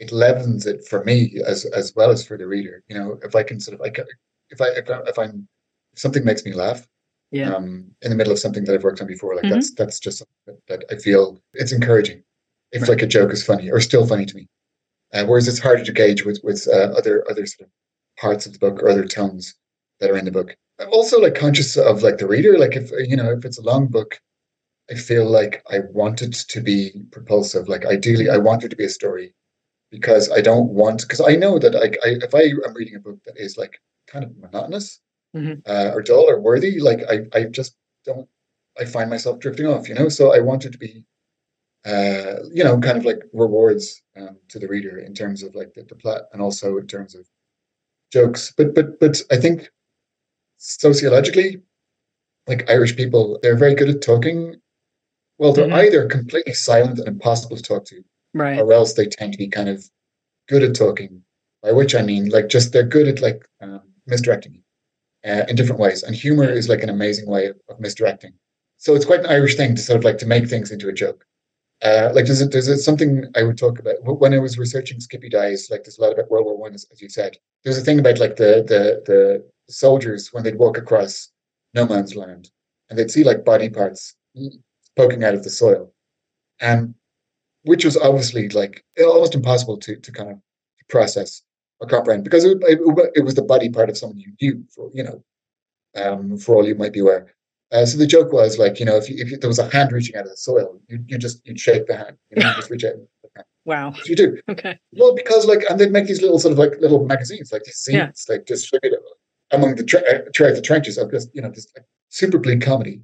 it levels it for me as as well as for the reader. You know, if I can sort of like if I if, I, if I'm if something makes me laugh. Yeah. Um, in the middle of something that I've worked on before, like mm-hmm. that's that's just something that, that I feel it's encouraging. If right. like a joke is funny or still funny to me, uh, whereas it's harder to gauge with with uh, other other sort of parts of the book or other tones that are in the book. I'm also like conscious of like the reader. Like if you know if it's a long book, I feel like I want it to be propulsive. Like ideally, I want it to be a story because I don't want because I know that I, I if I am reading a book that is like kind of monotonous. Mm-hmm. Uh, or dull or worthy, like I, I just don't, I find myself drifting off, you know, so I want it to be, uh, you know, kind of like rewards um, to the reader in terms of like the, the plot and also in terms of jokes. But, but, but I think sociologically, like Irish people, they're very good at talking. Well, they're mm-hmm. either completely silent and impossible to talk to, right, or else they tend to be kind of good at talking, by which I mean, like just they're good at like um, misdirecting you. Uh, in different ways, and humor is like an amazing way of, of misdirecting. So it's quite an Irish thing to sort of like to make things into a joke. Uh, like there's a, there's a, something I would talk about when I was researching Skippy Dies. Like there's a lot about World War One, as, as you said. There's a thing about like the the the soldiers when they'd walk across no man's land, and they'd see like body parts poking out of the soil, and which was obviously like almost impossible to to kind of process. Comprehend because it, it, it was the body part of someone you knew for you know um for all you might be aware uh, so the joke was like you know if, you, if you, there was a hand reaching out of the soil you you just you'd shake the hand you know just reach out the hand. Wow so you do okay well because like and they'd make these little sort of like little magazines like these scenes yeah. like distributed among the tra- throughout the trenches of just you know this like, super bleak comedy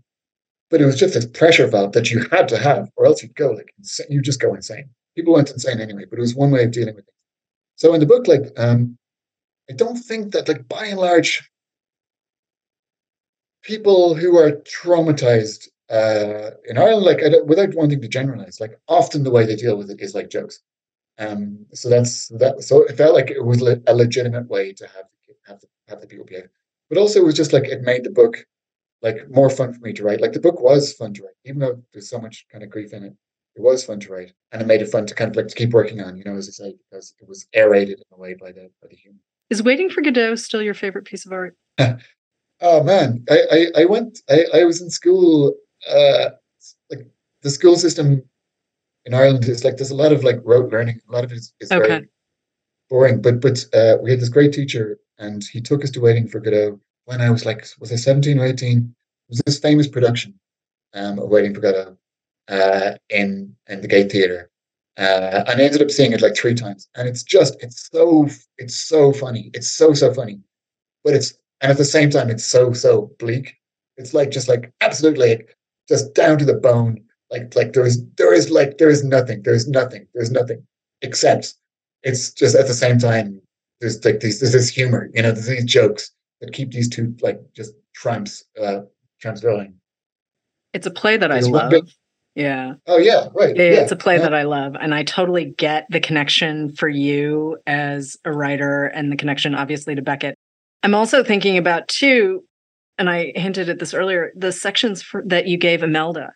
but it was just this pressure valve that you had to have or else you'd go like insane. You just go insane people went insane anyway but it was one way of dealing with it. So in the book, like, um, I don't think that, like, by and large, people who are traumatized uh, in Ireland, like, I don't, without wanting to generalize, like, often the way they deal with it is like jokes. Um, so that's that. So it felt like it was le- a legitimate way to have have the, have the people behave. But also, it was just like it made the book like more fun for me to write. Like the book was fun to write, even though there's so much kind of grief in it. It was fun to write, and it made it fun to kind of like to keep working on, you know, as I say, because it was aerated in a way by the by the humor. Is Waiting for Godot still your favorite piece of art? oh man, I I, I went I, I was in school. Uh, like the school system in Ireland is like there's a lot of like rote learning. A lot of it is, is okay. very boring. But but uh, we had this great teacher, and he took us to Waiting for Godot when I was like was I seventeen or eighteen? It was this famous production um, of Waiting for Godot. Uh, in in the Gay Theatre, uh, and I ended up seeing it like three times, and it's just it's so it's so funny, it's so so funny, but it's and at the same time it's so so bleak. It's like just like absolutely just down to the bone. Like like there is there is like there is nothing, there is nothing, there is nothing except it's just at the same time there's like these there's this humor, you know, there's these jokes that keep these two like just tramps uh, tramps rolling. It's a play that there's I love. Bit, Yeah. Oh, yeah, right. It's yeah, a play yeah. that I love. And I totally get the connection for you as a writer and the connection, obviously, to Beckett. I'm also thinking about, too, and I hinted at this earlier, the sections for, that you gave Imelda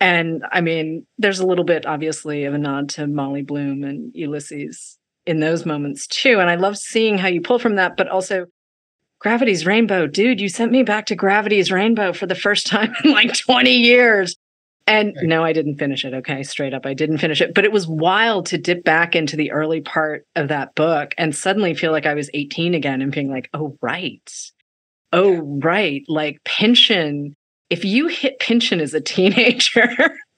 And I mean, there's a little bit, obviously, of a nod to Molly Bloom and Ulysses in those moments, too. And I love seeing how you pull from that, but also Gravity's Rainbow. Dude, you sent me back to Gravity's Rainbow for the first time in like twenty years. And no, I didn't finish it. Okay, straight up, I didn't finish it. But it was wild to dip back into the early part of that book and suddenly feel like I was eighteen again and being like, oh, right. Oh, yeah. right. Like Pynchon. If you hit Pynchon as a teenager,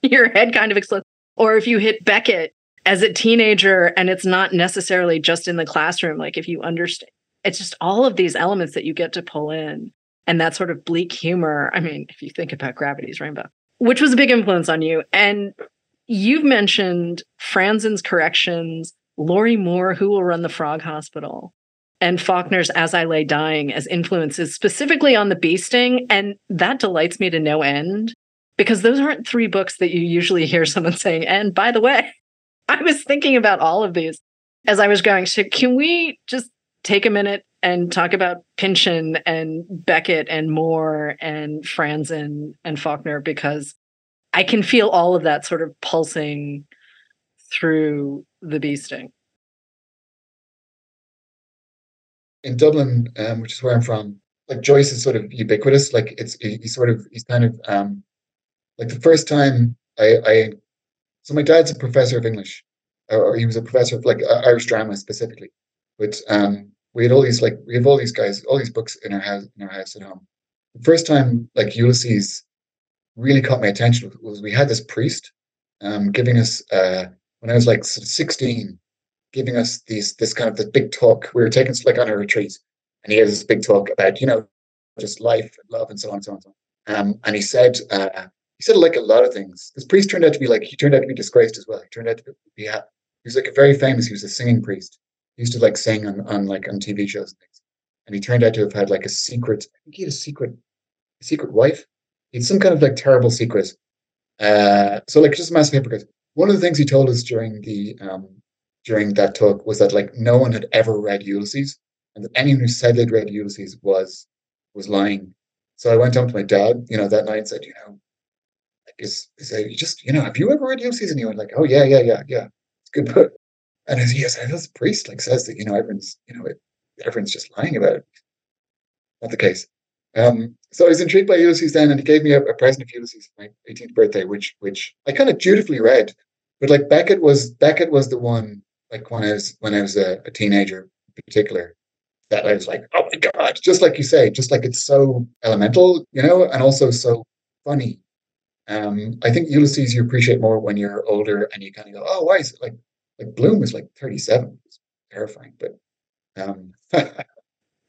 your head kind of explodes. Or if you hit Beckett as a teenager, and it's not necessarily just in the classroom, like if you understand, it's just all of these elements that you get to pull in. And that sort of bleak humor. I mean, if you think about Gravity's Rainbow, which was a big influence on you. And you've mentioned Franzen's Corrections, Laurie Moore, Who Will Run the Frog Hospital, and Faulkner's As I Lay Dying as influences specifically on The Bee Sting. And that delights me to no end, because those aren't three books that you usually hear someone saying, and by the way, I was thinking about all of these as I was going, so can we just take a minute and talk about Pynchon and Beckett and Moore and Franzen and Faulkner, because I can feel all of that sort of pulsing through The Bee Sting. In Dublin, um, which is where I'm from, like Joyce is sort of ubiquitous. Like it's he sort of he's kind of um, like the first time I, I so my dad's a professor of English, or he was a professor of like Irish drama specifically, but um, we had all these like we have all these guys, all these books in our house in our house at home. The first time like Ulysses really caught my attention was we had this priest um, giving us uh, when I was like sort of sixteen. Giving us these this kind of this big talk. We were taking like on a retreat, and he had this big talk about, you know, just life and love and so on and so on and so on. Um, and he said uh, he said like a lot of things. This priest turned out to be like he turned out to be disgraced as well. He turned out to be yeah, he was like a very famous. He was a singing priest. He used to like sing on, on like on T V shows and things. And he turned out to have had like a secret. I think he had a secret, a secret wife. He had some kind of like terrible secret. Uh, so like just a massive hypocrite. One of the things he told us during the. Um, during that talk was that like no one had ever read Ulysses, and that anyone who said they'd read Ulysses was was lying. So I went up to my dad, you know, that night and said, you know, like is is you just, you know, have you ever read Ulysses? And he went like, oh yeah, yeah, yeah, yeah. It's a good book. And I said, yes, I know this priest like says that, you know, everyone's, you know, it, everyone's just lying about it. Not the case. Um, so I was intrigued by Ulysses then, and he gave me a, a present of Ulysses for my eighteenth birthday, which which I kind of dutifully read. But like Beckett was Beckett was the one. Like when I was when I was a, a teenager in particular, that I was like, oh my God, just like you say, just like it's so elemental, you know, and also so funny. Um, I think Ulysses you appreciate more when you're older and you kind of go, oh, why is it like like Bloom was like thirty-seven? It's terrifying, but um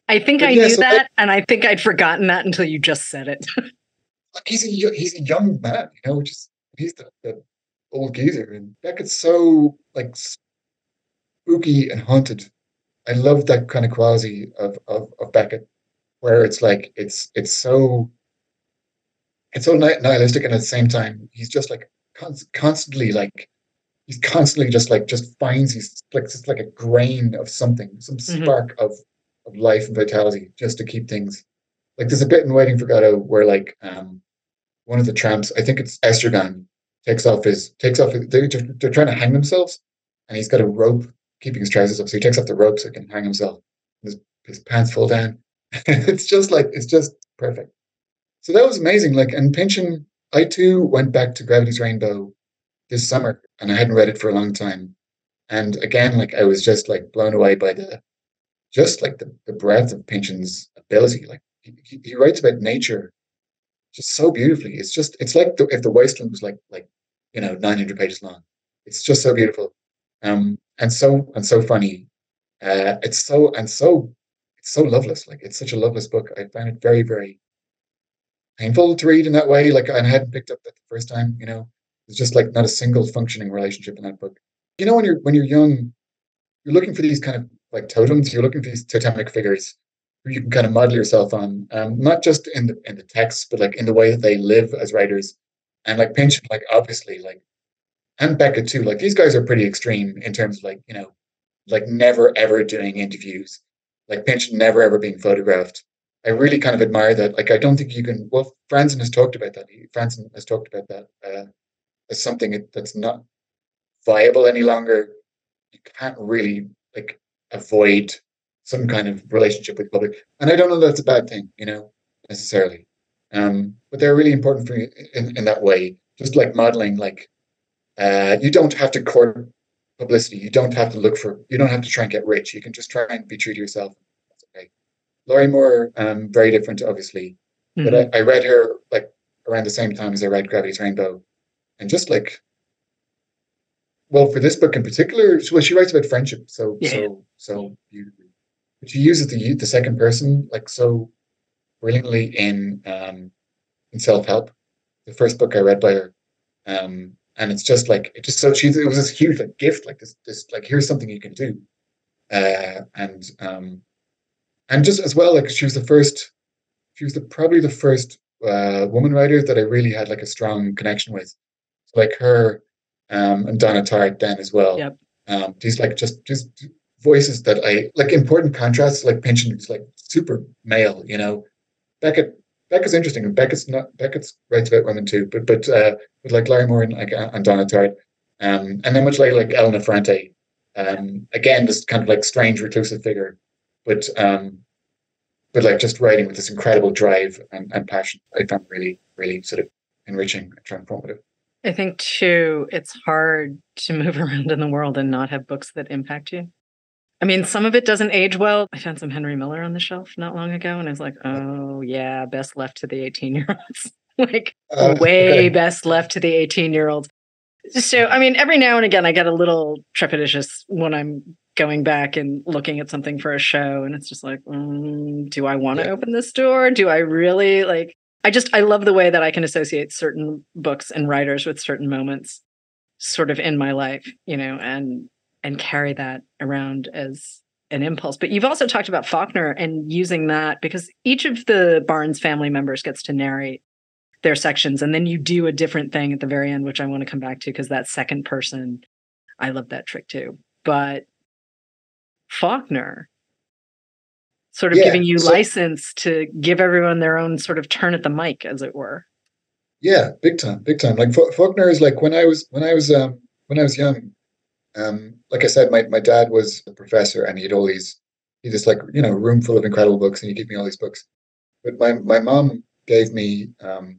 I think I yeah, knew so that, I, and I think I'd forgotten that until you just said it. he's a he's a young man, you know, which is he's the, the old geezer, and Beckett's so like spooky and haunted. I love that kind of quality of, of of Beckett, where it's like it's it's so it's so nihilistic, and at the same time he's just like const- constantly like he's constantly just like just finds he's like just like a grain of something, some spark mm-hmm. of of life and vitality just to keep things like. There's a bit in Waiting for Godot where like um, one of the tramps, I think it's Estragon, takes off his takes off. His, they're, they're trying to hang themselves, and he's got a rope. Keeping his trousers up, so he takes off the rope so he can hang himself. His, his pants fall down. It's just like it's just perfect. So that was amazing. Like, and Pynchon, I too went back to Gravity's Rainbow this summer, and I hadn't read it for a long time. And again, like I was just like blown away by the just like the, the breadth of Pynchon's ability. Like he, he writes about nature just so beautifully. It's just it's like the, if the Wasteland was like like you know nine hundred pages long. It's just so beautiful. Um, and so and so funny. Uh, it's so and so it's so loveless. Like it's such a loveless book. I found it very, very painful to read in that way. Like I hadn't picked up that the first time, you know. It's just like not a single functioning relationship in that book. You know, when you're when you're young, you're looking for these kind of like totems, you're looking for these totemic figures who you can kind of model yourself on. Um, not just in the in the text, but like in the way that they live as writers. And like Pynchon, like obviously, like and Beckett too, like these guys are pretty extreme in terms of like, you know, like never ever doing interviews, like Pynchon never ever being photographed. I really kind of admire that. Like I don't think you can, well, Franzen has talked about that. Franzen has talked about that. Uh, as something that's not viable any longer, you can't really like avoid some kind of relationship with the public. And I don't know that that's a bad thing, you know, necessarily. Um, but they're really important for you in, in that way. Just like modeling, like uh, you don't have to court publicity. You don't have to look for, you don't have to try and get rich. You can just try and be true to yourself. That's okay. Laurie Moore, um, very different, obviously. Mm-hmm. But I, I read her like around the same time as I read Gravity's Rainbow. And just like, well, for this book in particular, well, she writes about friendship so yeah. so so beautifully. But she uses the the second person like so brilliantly in um, in Self-Help, the first book I read by her, um, and it's just like it just so she it was this huge like gift, like this this like here's something you can do, uh, and um, and just as well like she was the first, she was the, probably the first uh, woman writer that I really had like a strong connection with, so, like her. Um, and Donna Tartt then as well. Yep. Um, these like just just voices that I like important contrasts, like Pynchon is like super male, you know. Beckett Beckett's interesting, and Beckett's not Beckett's writes about women too, but but uh, but like Laurie Moore and like and Donna Tartt, um, and then much later like Elena Ferrante, um, again this kind of like strange reclusive figure, but um, but like just writing with this incredible drive and, and passion, I found really really sort of enriching and transformative. I think, too, it's hard to move around in the world and not have books that impact you. I mean, some of it doesn't age well. I found some Henry Miller on the shelf not long ago, and I was like, oh, yeah, best left to the eighteen-year-olds. like, uh, way okay. best left to the eighteen-year-olds. So, I mean, every now and again, I get a little trepidatious when I'm going back and looking at something for a show, and it's just like, mm, do I want to yeah. open this door? Do I really, like... I just, I love the way that I can associate certain books and writers with certain moments sort of in my life, you know, and and carry that around as an impulse. But you've also talked about Faulkner and using that because each of the Barnes family members gets to narrate their sections. And then you do a different thing at the very end, which I want to come back to because that second person, I love that trick too. But Faulkner... Sort of yeah, giving you so, license to give everyone their own sort of turn at the mic, as it were. Yeah, big time, big time. Like Faulkner is like when I was when I was um, when I was young. Um, like I said, my, my dad was a professor, and he'd always he just like you know room full of incredible books, and he'd give me all these books. But my my mom gave me um,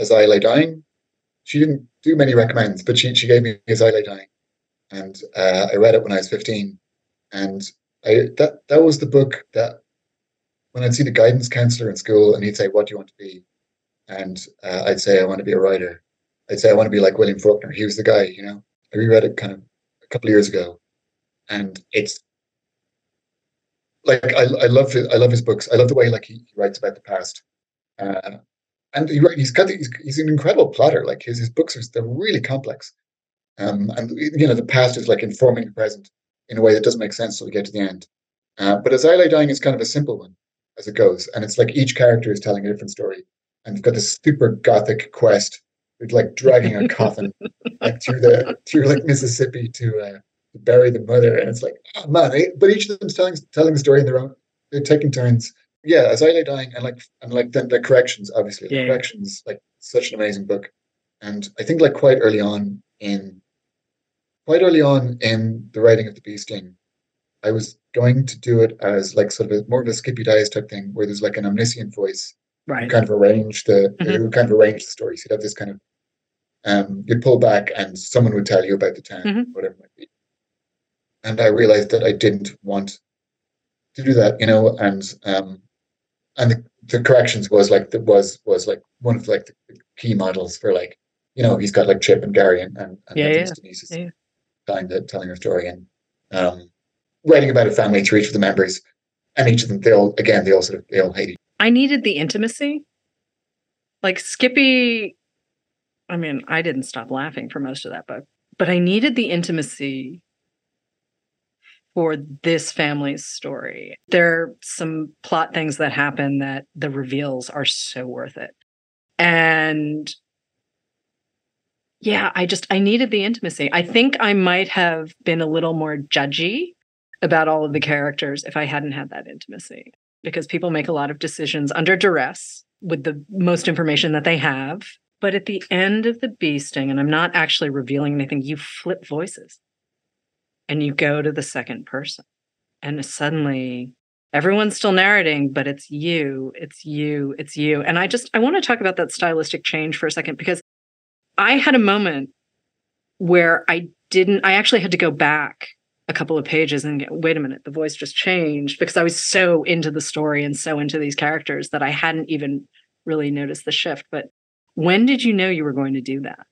As I Lay Dying. She didn't do many recommends, but she she gave me As I Lay Dying, and uh, I read it when I was fifteen, and. I, that that was the book that when I'd see the guidance counselor in school and he'd say, what do you want to be? And uh, I'd say, I want to be a writer. I'd say, I want to be like William Faulkner. He was the guy, you know. I reread it kind of a couple of years ago. And it's like, I, I love his, I love his books. I love the way like he, he writes about the past. Uh, and he, he's got, he's, he's an incredible plotter. Like his, his books, are they're really complex. Um, and, you know, the past is like informing the present. In a way that doesn't make sense till we get to the end. Uh, but As I Lay Dying is kind of a simple one as it goes. And it's like each character is telling a different story. And you've got this super gothic quest with like dragging a coffin like through the through like Mississippi to uh, bury the mother. And it's like, oh man, I, but each of them's telling telling the story in their own, they're taking turns. Yeah, As I Lay Dying and like and like then the Corrections, obviously. The yeah. Corrections, like such an amazing book. And I think like quite early on in Quite early on in the writing of The Bee Sting, I was going to do it as like sort of a, more of a Skippy Dies type thing, where there's like an omniscient voice, right? Who kind of arrange the mm-hmm. who kind of arrange the stories. You'd have this kind of um, you'd pull back, and someone would tell you about the town, mm-hmm. whatever it might be. And I realized that I didn't want to do that, you know. And um, and the, the Corrections was like that was was like one of like the key models for like you know he's got like Chip and Gary and and, and yeah, yeah. Denise's. Yeah. That telling her story and um, writing about a family through each of the members, and each of them they all again they all sort of they all hate each other. I needed the intimacy, like Skippy. I mean, I didn't stop laughing for most of that book, but I needed the intimacy for this family's story. There are some plot things that happen that the reveals are so worth it, and. Yeah, I just, I needed the intimacy. I think I might have been a little more judgy about all of the characters if I hadn't had that intimacy, because people make a lot of decisions under duress with the most information that they have. But at the end of The Bee Sting, and I'm not actually revealing anything, you flip voices and you go to the second person. And suddenly everyone's still narrating, but it's you, it's you, it's you. And I just, I want to talk about that stylistic change for a second, because I had a moment where I didn't, I actually had to go back a couple of pages and get, wait a minute, the voice just changed, because I was so into the story and so into these characters that I hadn't even really noticed the shift. But when did you know you were going to do that?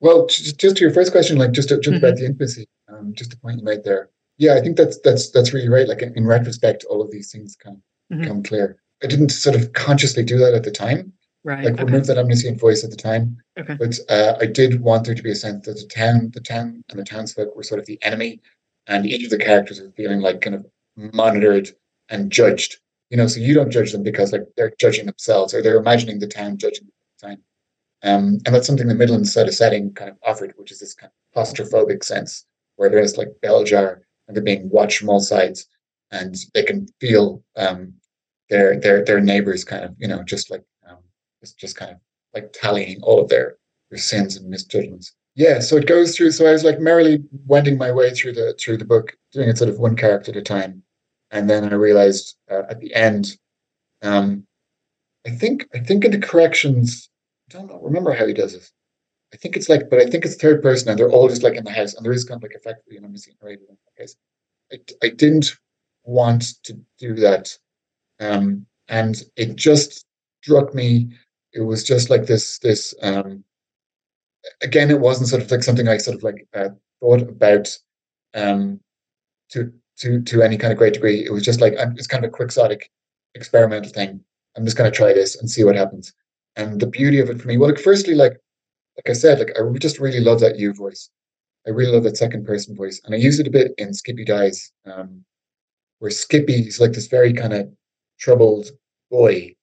Well, just, just to your first question, like just, to, just mm-hmm. about the intimacy, um, just a point you made there. Yeah, I think that's that's that's really right. Like in, in retrospect, all of these things come mm-hmm. come clear. I didn't sort of consciously do that at the time. Right. Like okay. remove that omniscient voice at the time. Okay. But uh, I did want there to be a sense that the town, the town, and the townsfolk were sort of the enemy, and each of the characters are feeling like kind of monitored and judged. You know, so you don't judge them because like they're judging themselves, or they're imagining the town judging them at the time. Um, and that's something the Midlands sort of setting kind of offered, which is this kind of claustrophobic sense where they're just like bell jar and they're being watched from all sides, and they can feel um, their their their neighbors kind of, you know, just like um, just just kind of like tallying all of their their sins and misjudgments. Yeah, so it goes through. So I was like merrily wending my way through the through the book, doing it sort of one character at a time, and then I realized uh, at the end, um, I think I think in the corrections. I don't know, remember how he does this. I think it's like, but I think it's third person, and they're all just like in the house, and there is kind of like effectively an omniscient narrator in that case. I, I didn't want to do that, um, and it just struck me. It was just like this. This um, again, it wasn't sort of like something I sort of like uh, thought about um, to to to any kind of great degree. It was just like I'm, it's kind of a quixotic experimental thing. I'm just going to try this and see what happens. And the beauty of it for me, well, like firstly, like like I said, like I just really love that you voice. I really love that second person voice. And I use it a bit in Skippy Dies, um, where Skippy is like this very kind of troubled boy.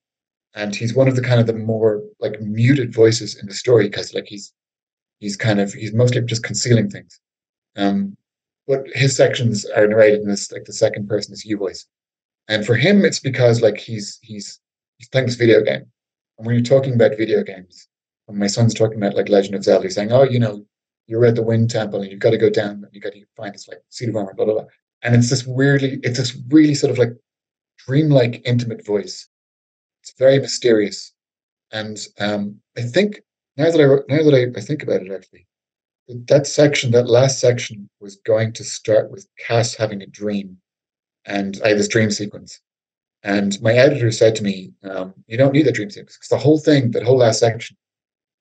And he's one of the kind of the more like muted voices in the story, because like he's he's kind of he's mostly just concealing things. Um, but his sections are narrated in this like the second person is you voice. And for him, it's because like he's he's he's playing this video game. And when you're talking about video games, when my son's talking about like Legend of Zelda, saying, "Oh, you know, you're at the Wind Temple and you've got to go down and you got to find this like seat of armor, blah blah blah." And it's this weirdly, it's this really sort of like dreamlike, intimate voice. It's very mysterious, and um, I think now that I now that I, I think about it, actually, that section, that last section, was going to start with Cass having a dream, and I had this dream sequence. And my editor said to me, um, "You don't need that dream sequence because the whole thing, that whole last section,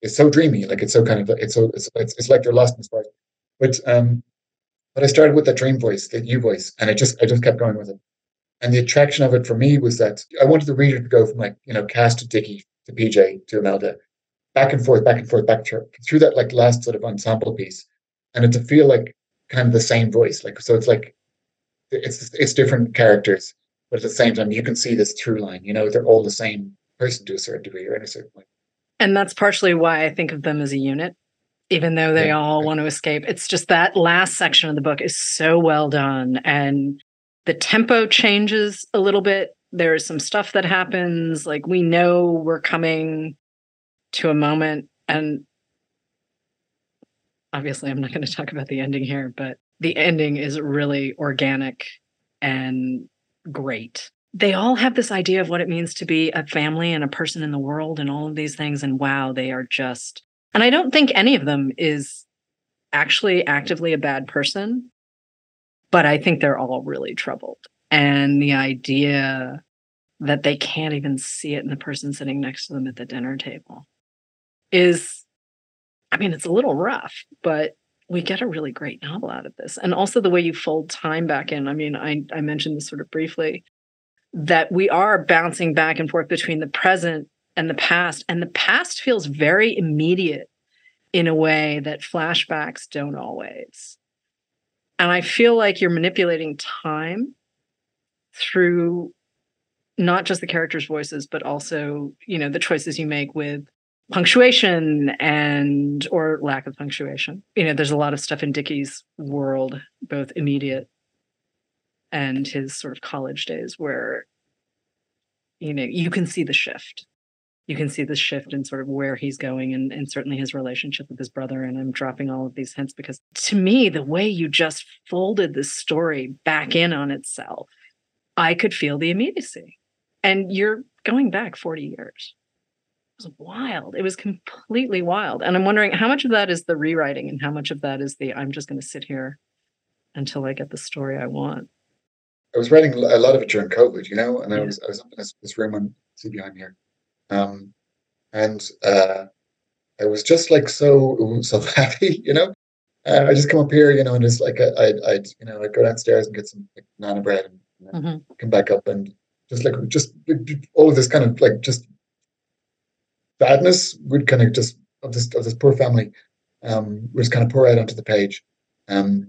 is so dreamy. Like it's so kind of, it's so, it's, it's, it's like they're lost in the spark." But, um, but I started with that dream voice, that you voice, and I just, I just kept going with it. And the attraction of it for me was that I wanted the reader to go from like, you know, Cass to Dickie to P J to Imelda, back and forth, back and forth, back through, through that like last sort of ensemble piece, and it to feel like kind of the same voice. Like so, it's like it's it's different characters. But at the same time, you can see this through line. You know, they're all the same person to a certain degree or in a certain way. And that's partially why I think of them as a unit, even though they yeah, all right. want to escape. It's just that last section of the book is so well done. And the tempo changes a little bit. There is some stuff that happens. Like, we know we're coming to a moment. And obviously, I'm not going to talk about the ending here, but the ending is really organic and great. They all have this idea of what it means to be a family and a person in the world and all of these things. And wow, they are just, and I don't think any of them is actually actively a bad person, but I think they're all really troubled. And the idea that they can't even see it in the person sitting next to them at the dinner table is, I mean, it's a little rough, but we get a really great novel out of this. And also the way you fold time back in. I mean, I, I mentioned this sort of briefly, that we are bouncing back and forth between the present and the past. And the past feels very immediate in a way that flashbacks don't always. And I feel like you're manipulating time through not just the characters' voices, but also, you know, the choices you make with punctuation and or lack of punctuation. You know, there's a lot of stuff in Dickie's world, both immediate and his sort of college days, where, you know, you can see the shift you can see the shift in sort of where he's going and, and certainly his relationship with his brother. And I'm dropping all of these hints because to me, the way you just folded this story back in on itself, I could feel the immediacy. And you're going back forty years. It was wild. It was completely wild. And I'm wondering how much of that is the rewriting and how much of that is the, I'm just going to sit here until I get the story I want. I was writing a lot of it during COVID, you know, and yeah. I was I was up in this, this room on see behind here. Um, and uh, I was just like so ooh, so happy, you know. Uh, I just come up here, you know, and it's like I, I'd, I'd you know I'd go downstairs and get some like, banana bread and you know, mm-hmm. come back up and just like just all of this kind of like just badness would kind of just of this of this poor family um, would just kind of pour out onto the page. Um,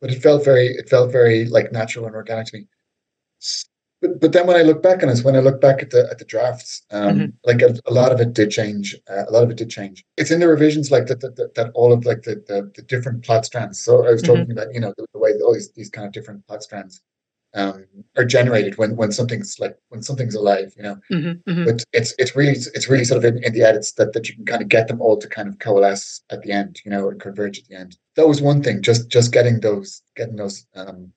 But it felt very, it felt very like natural and organic to me. But but then when I look back on it, when I look back at the at the drafts, um, mm-hmm. like a, a lot of it did change. Uh, a lot of it did change. It's in the revisions, like that that, that, that all of like the, the the different plot strands. So I was talking mm-hmm. about you know the, the way that all these, these kind of different plot strands um, are generated when when something's like when something's alive, you know. Mm-hmm. Mm-hmm. But it's it's really it's really sort of in, in the edits that that you can kind of get them all to kind of coalesce at the end, you know, and converge at the end. That was one thing, just just getting those getting those um,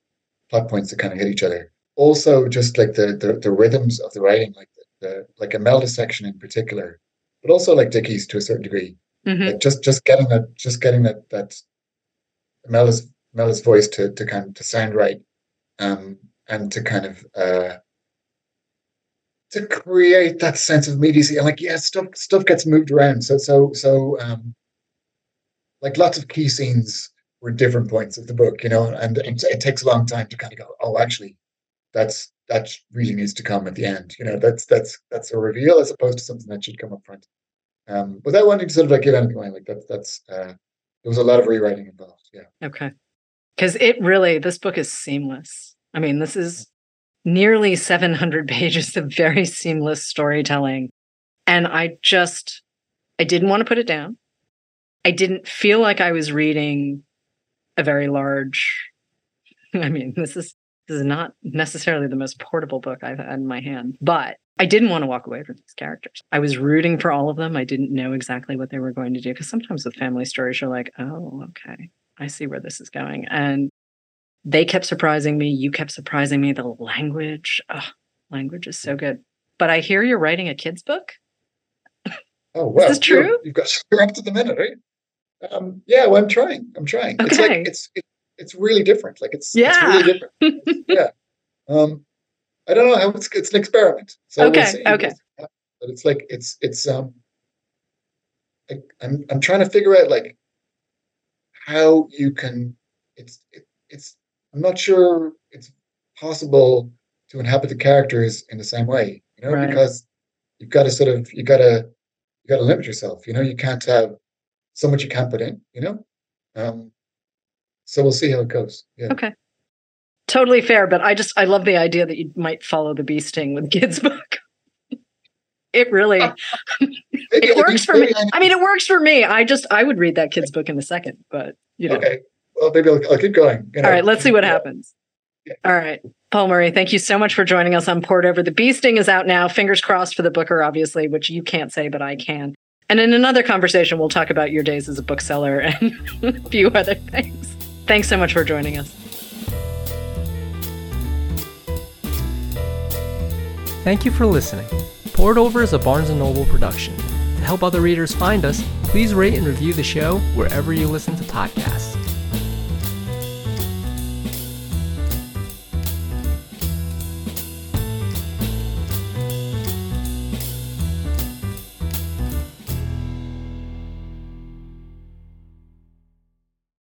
plot points to kind of hit each other. Also, just like the the, the rhythms of the writing, like the, the like Imelda section in particular, but also like Dickie's to a certain degree. Mm-hmm. Like just just getting that just getting that that Imelda's Imelda's voice to to kind of to sound right, um, and to kind of uh, to create that sense of immediacy. And like yeah, stuff stuff gets moved around. So so so. Um, Like lots of key scenes were different points of the book, you know, and it, it takes a long time to kind of go, oh, actually, that's that really needs to come at the end, you know. That's that's that's a reveal as opposed to something that should come up front. Um, without wanting to sort of like give anything away, like that, that's uh, there was a lot of rewriting involved. Yeah. Okay, because it really this book is seamless. I mean, this is nearly seven hundred pages of very seamless storytelling, and I just I didn't want to put it down. I didn't feel like I was reading a very large, I mean, this is this is not necessarily the most portable book I've had in my hand, but I didn't want to walk away from these characters. I was rooting for all of them. I didn't know exactly what they were going to do, because sometimes with family stories, you're like, oh, okay, I see where this is going. And they kept surprising me. You kept surprising me. The language, oh, language is so good. But I hear you're writing a kid's book. Oh, well, is this true? You're, you've got you're up to the minute, right? Um, yeah, well, I'm trying. I'm trying. Okay. It's like it's it, it's really different. Like it's, yeah. it's really different. yeah. Um, I don't know how it's it's an experiment. So okay. We'll see. Okay. But it's like it's it's um. I, I'm I'm trying to figure out like how you can. It's it, it's. I'm not sure it's possible to inhabit the characters in the same way, you know, right. because you've got to sort of you got to you got to limit yourself. You know, you can't have. So much you can't put in, you know? Um, so we'll see how it goes. Yeah. Okay. Totally fair, but I just, I love the idea that you might follow The Bee Sting with kids' book. It really, it works for me. I mean, it works for me. I just, I would read that kids' book in a second, but you know. Okay. Well, maybe I'll, I'll keep going. You know? All right. Let's see what happens. Yeah. All right. Paul Murray, thank you so much for joining us on Poured Over. The Bee Sting is out now. Fingers crossed for the Booker, obviously, which you can't say, but I can. And in another conversation, we'll talk about your days as a bookseller and a few other things. Thanks so much for joining us. Thank you for listening. Poured Over is a Barnes and Noble production. To help other readers find us, please rate and review the show wherever you listen to podcasts.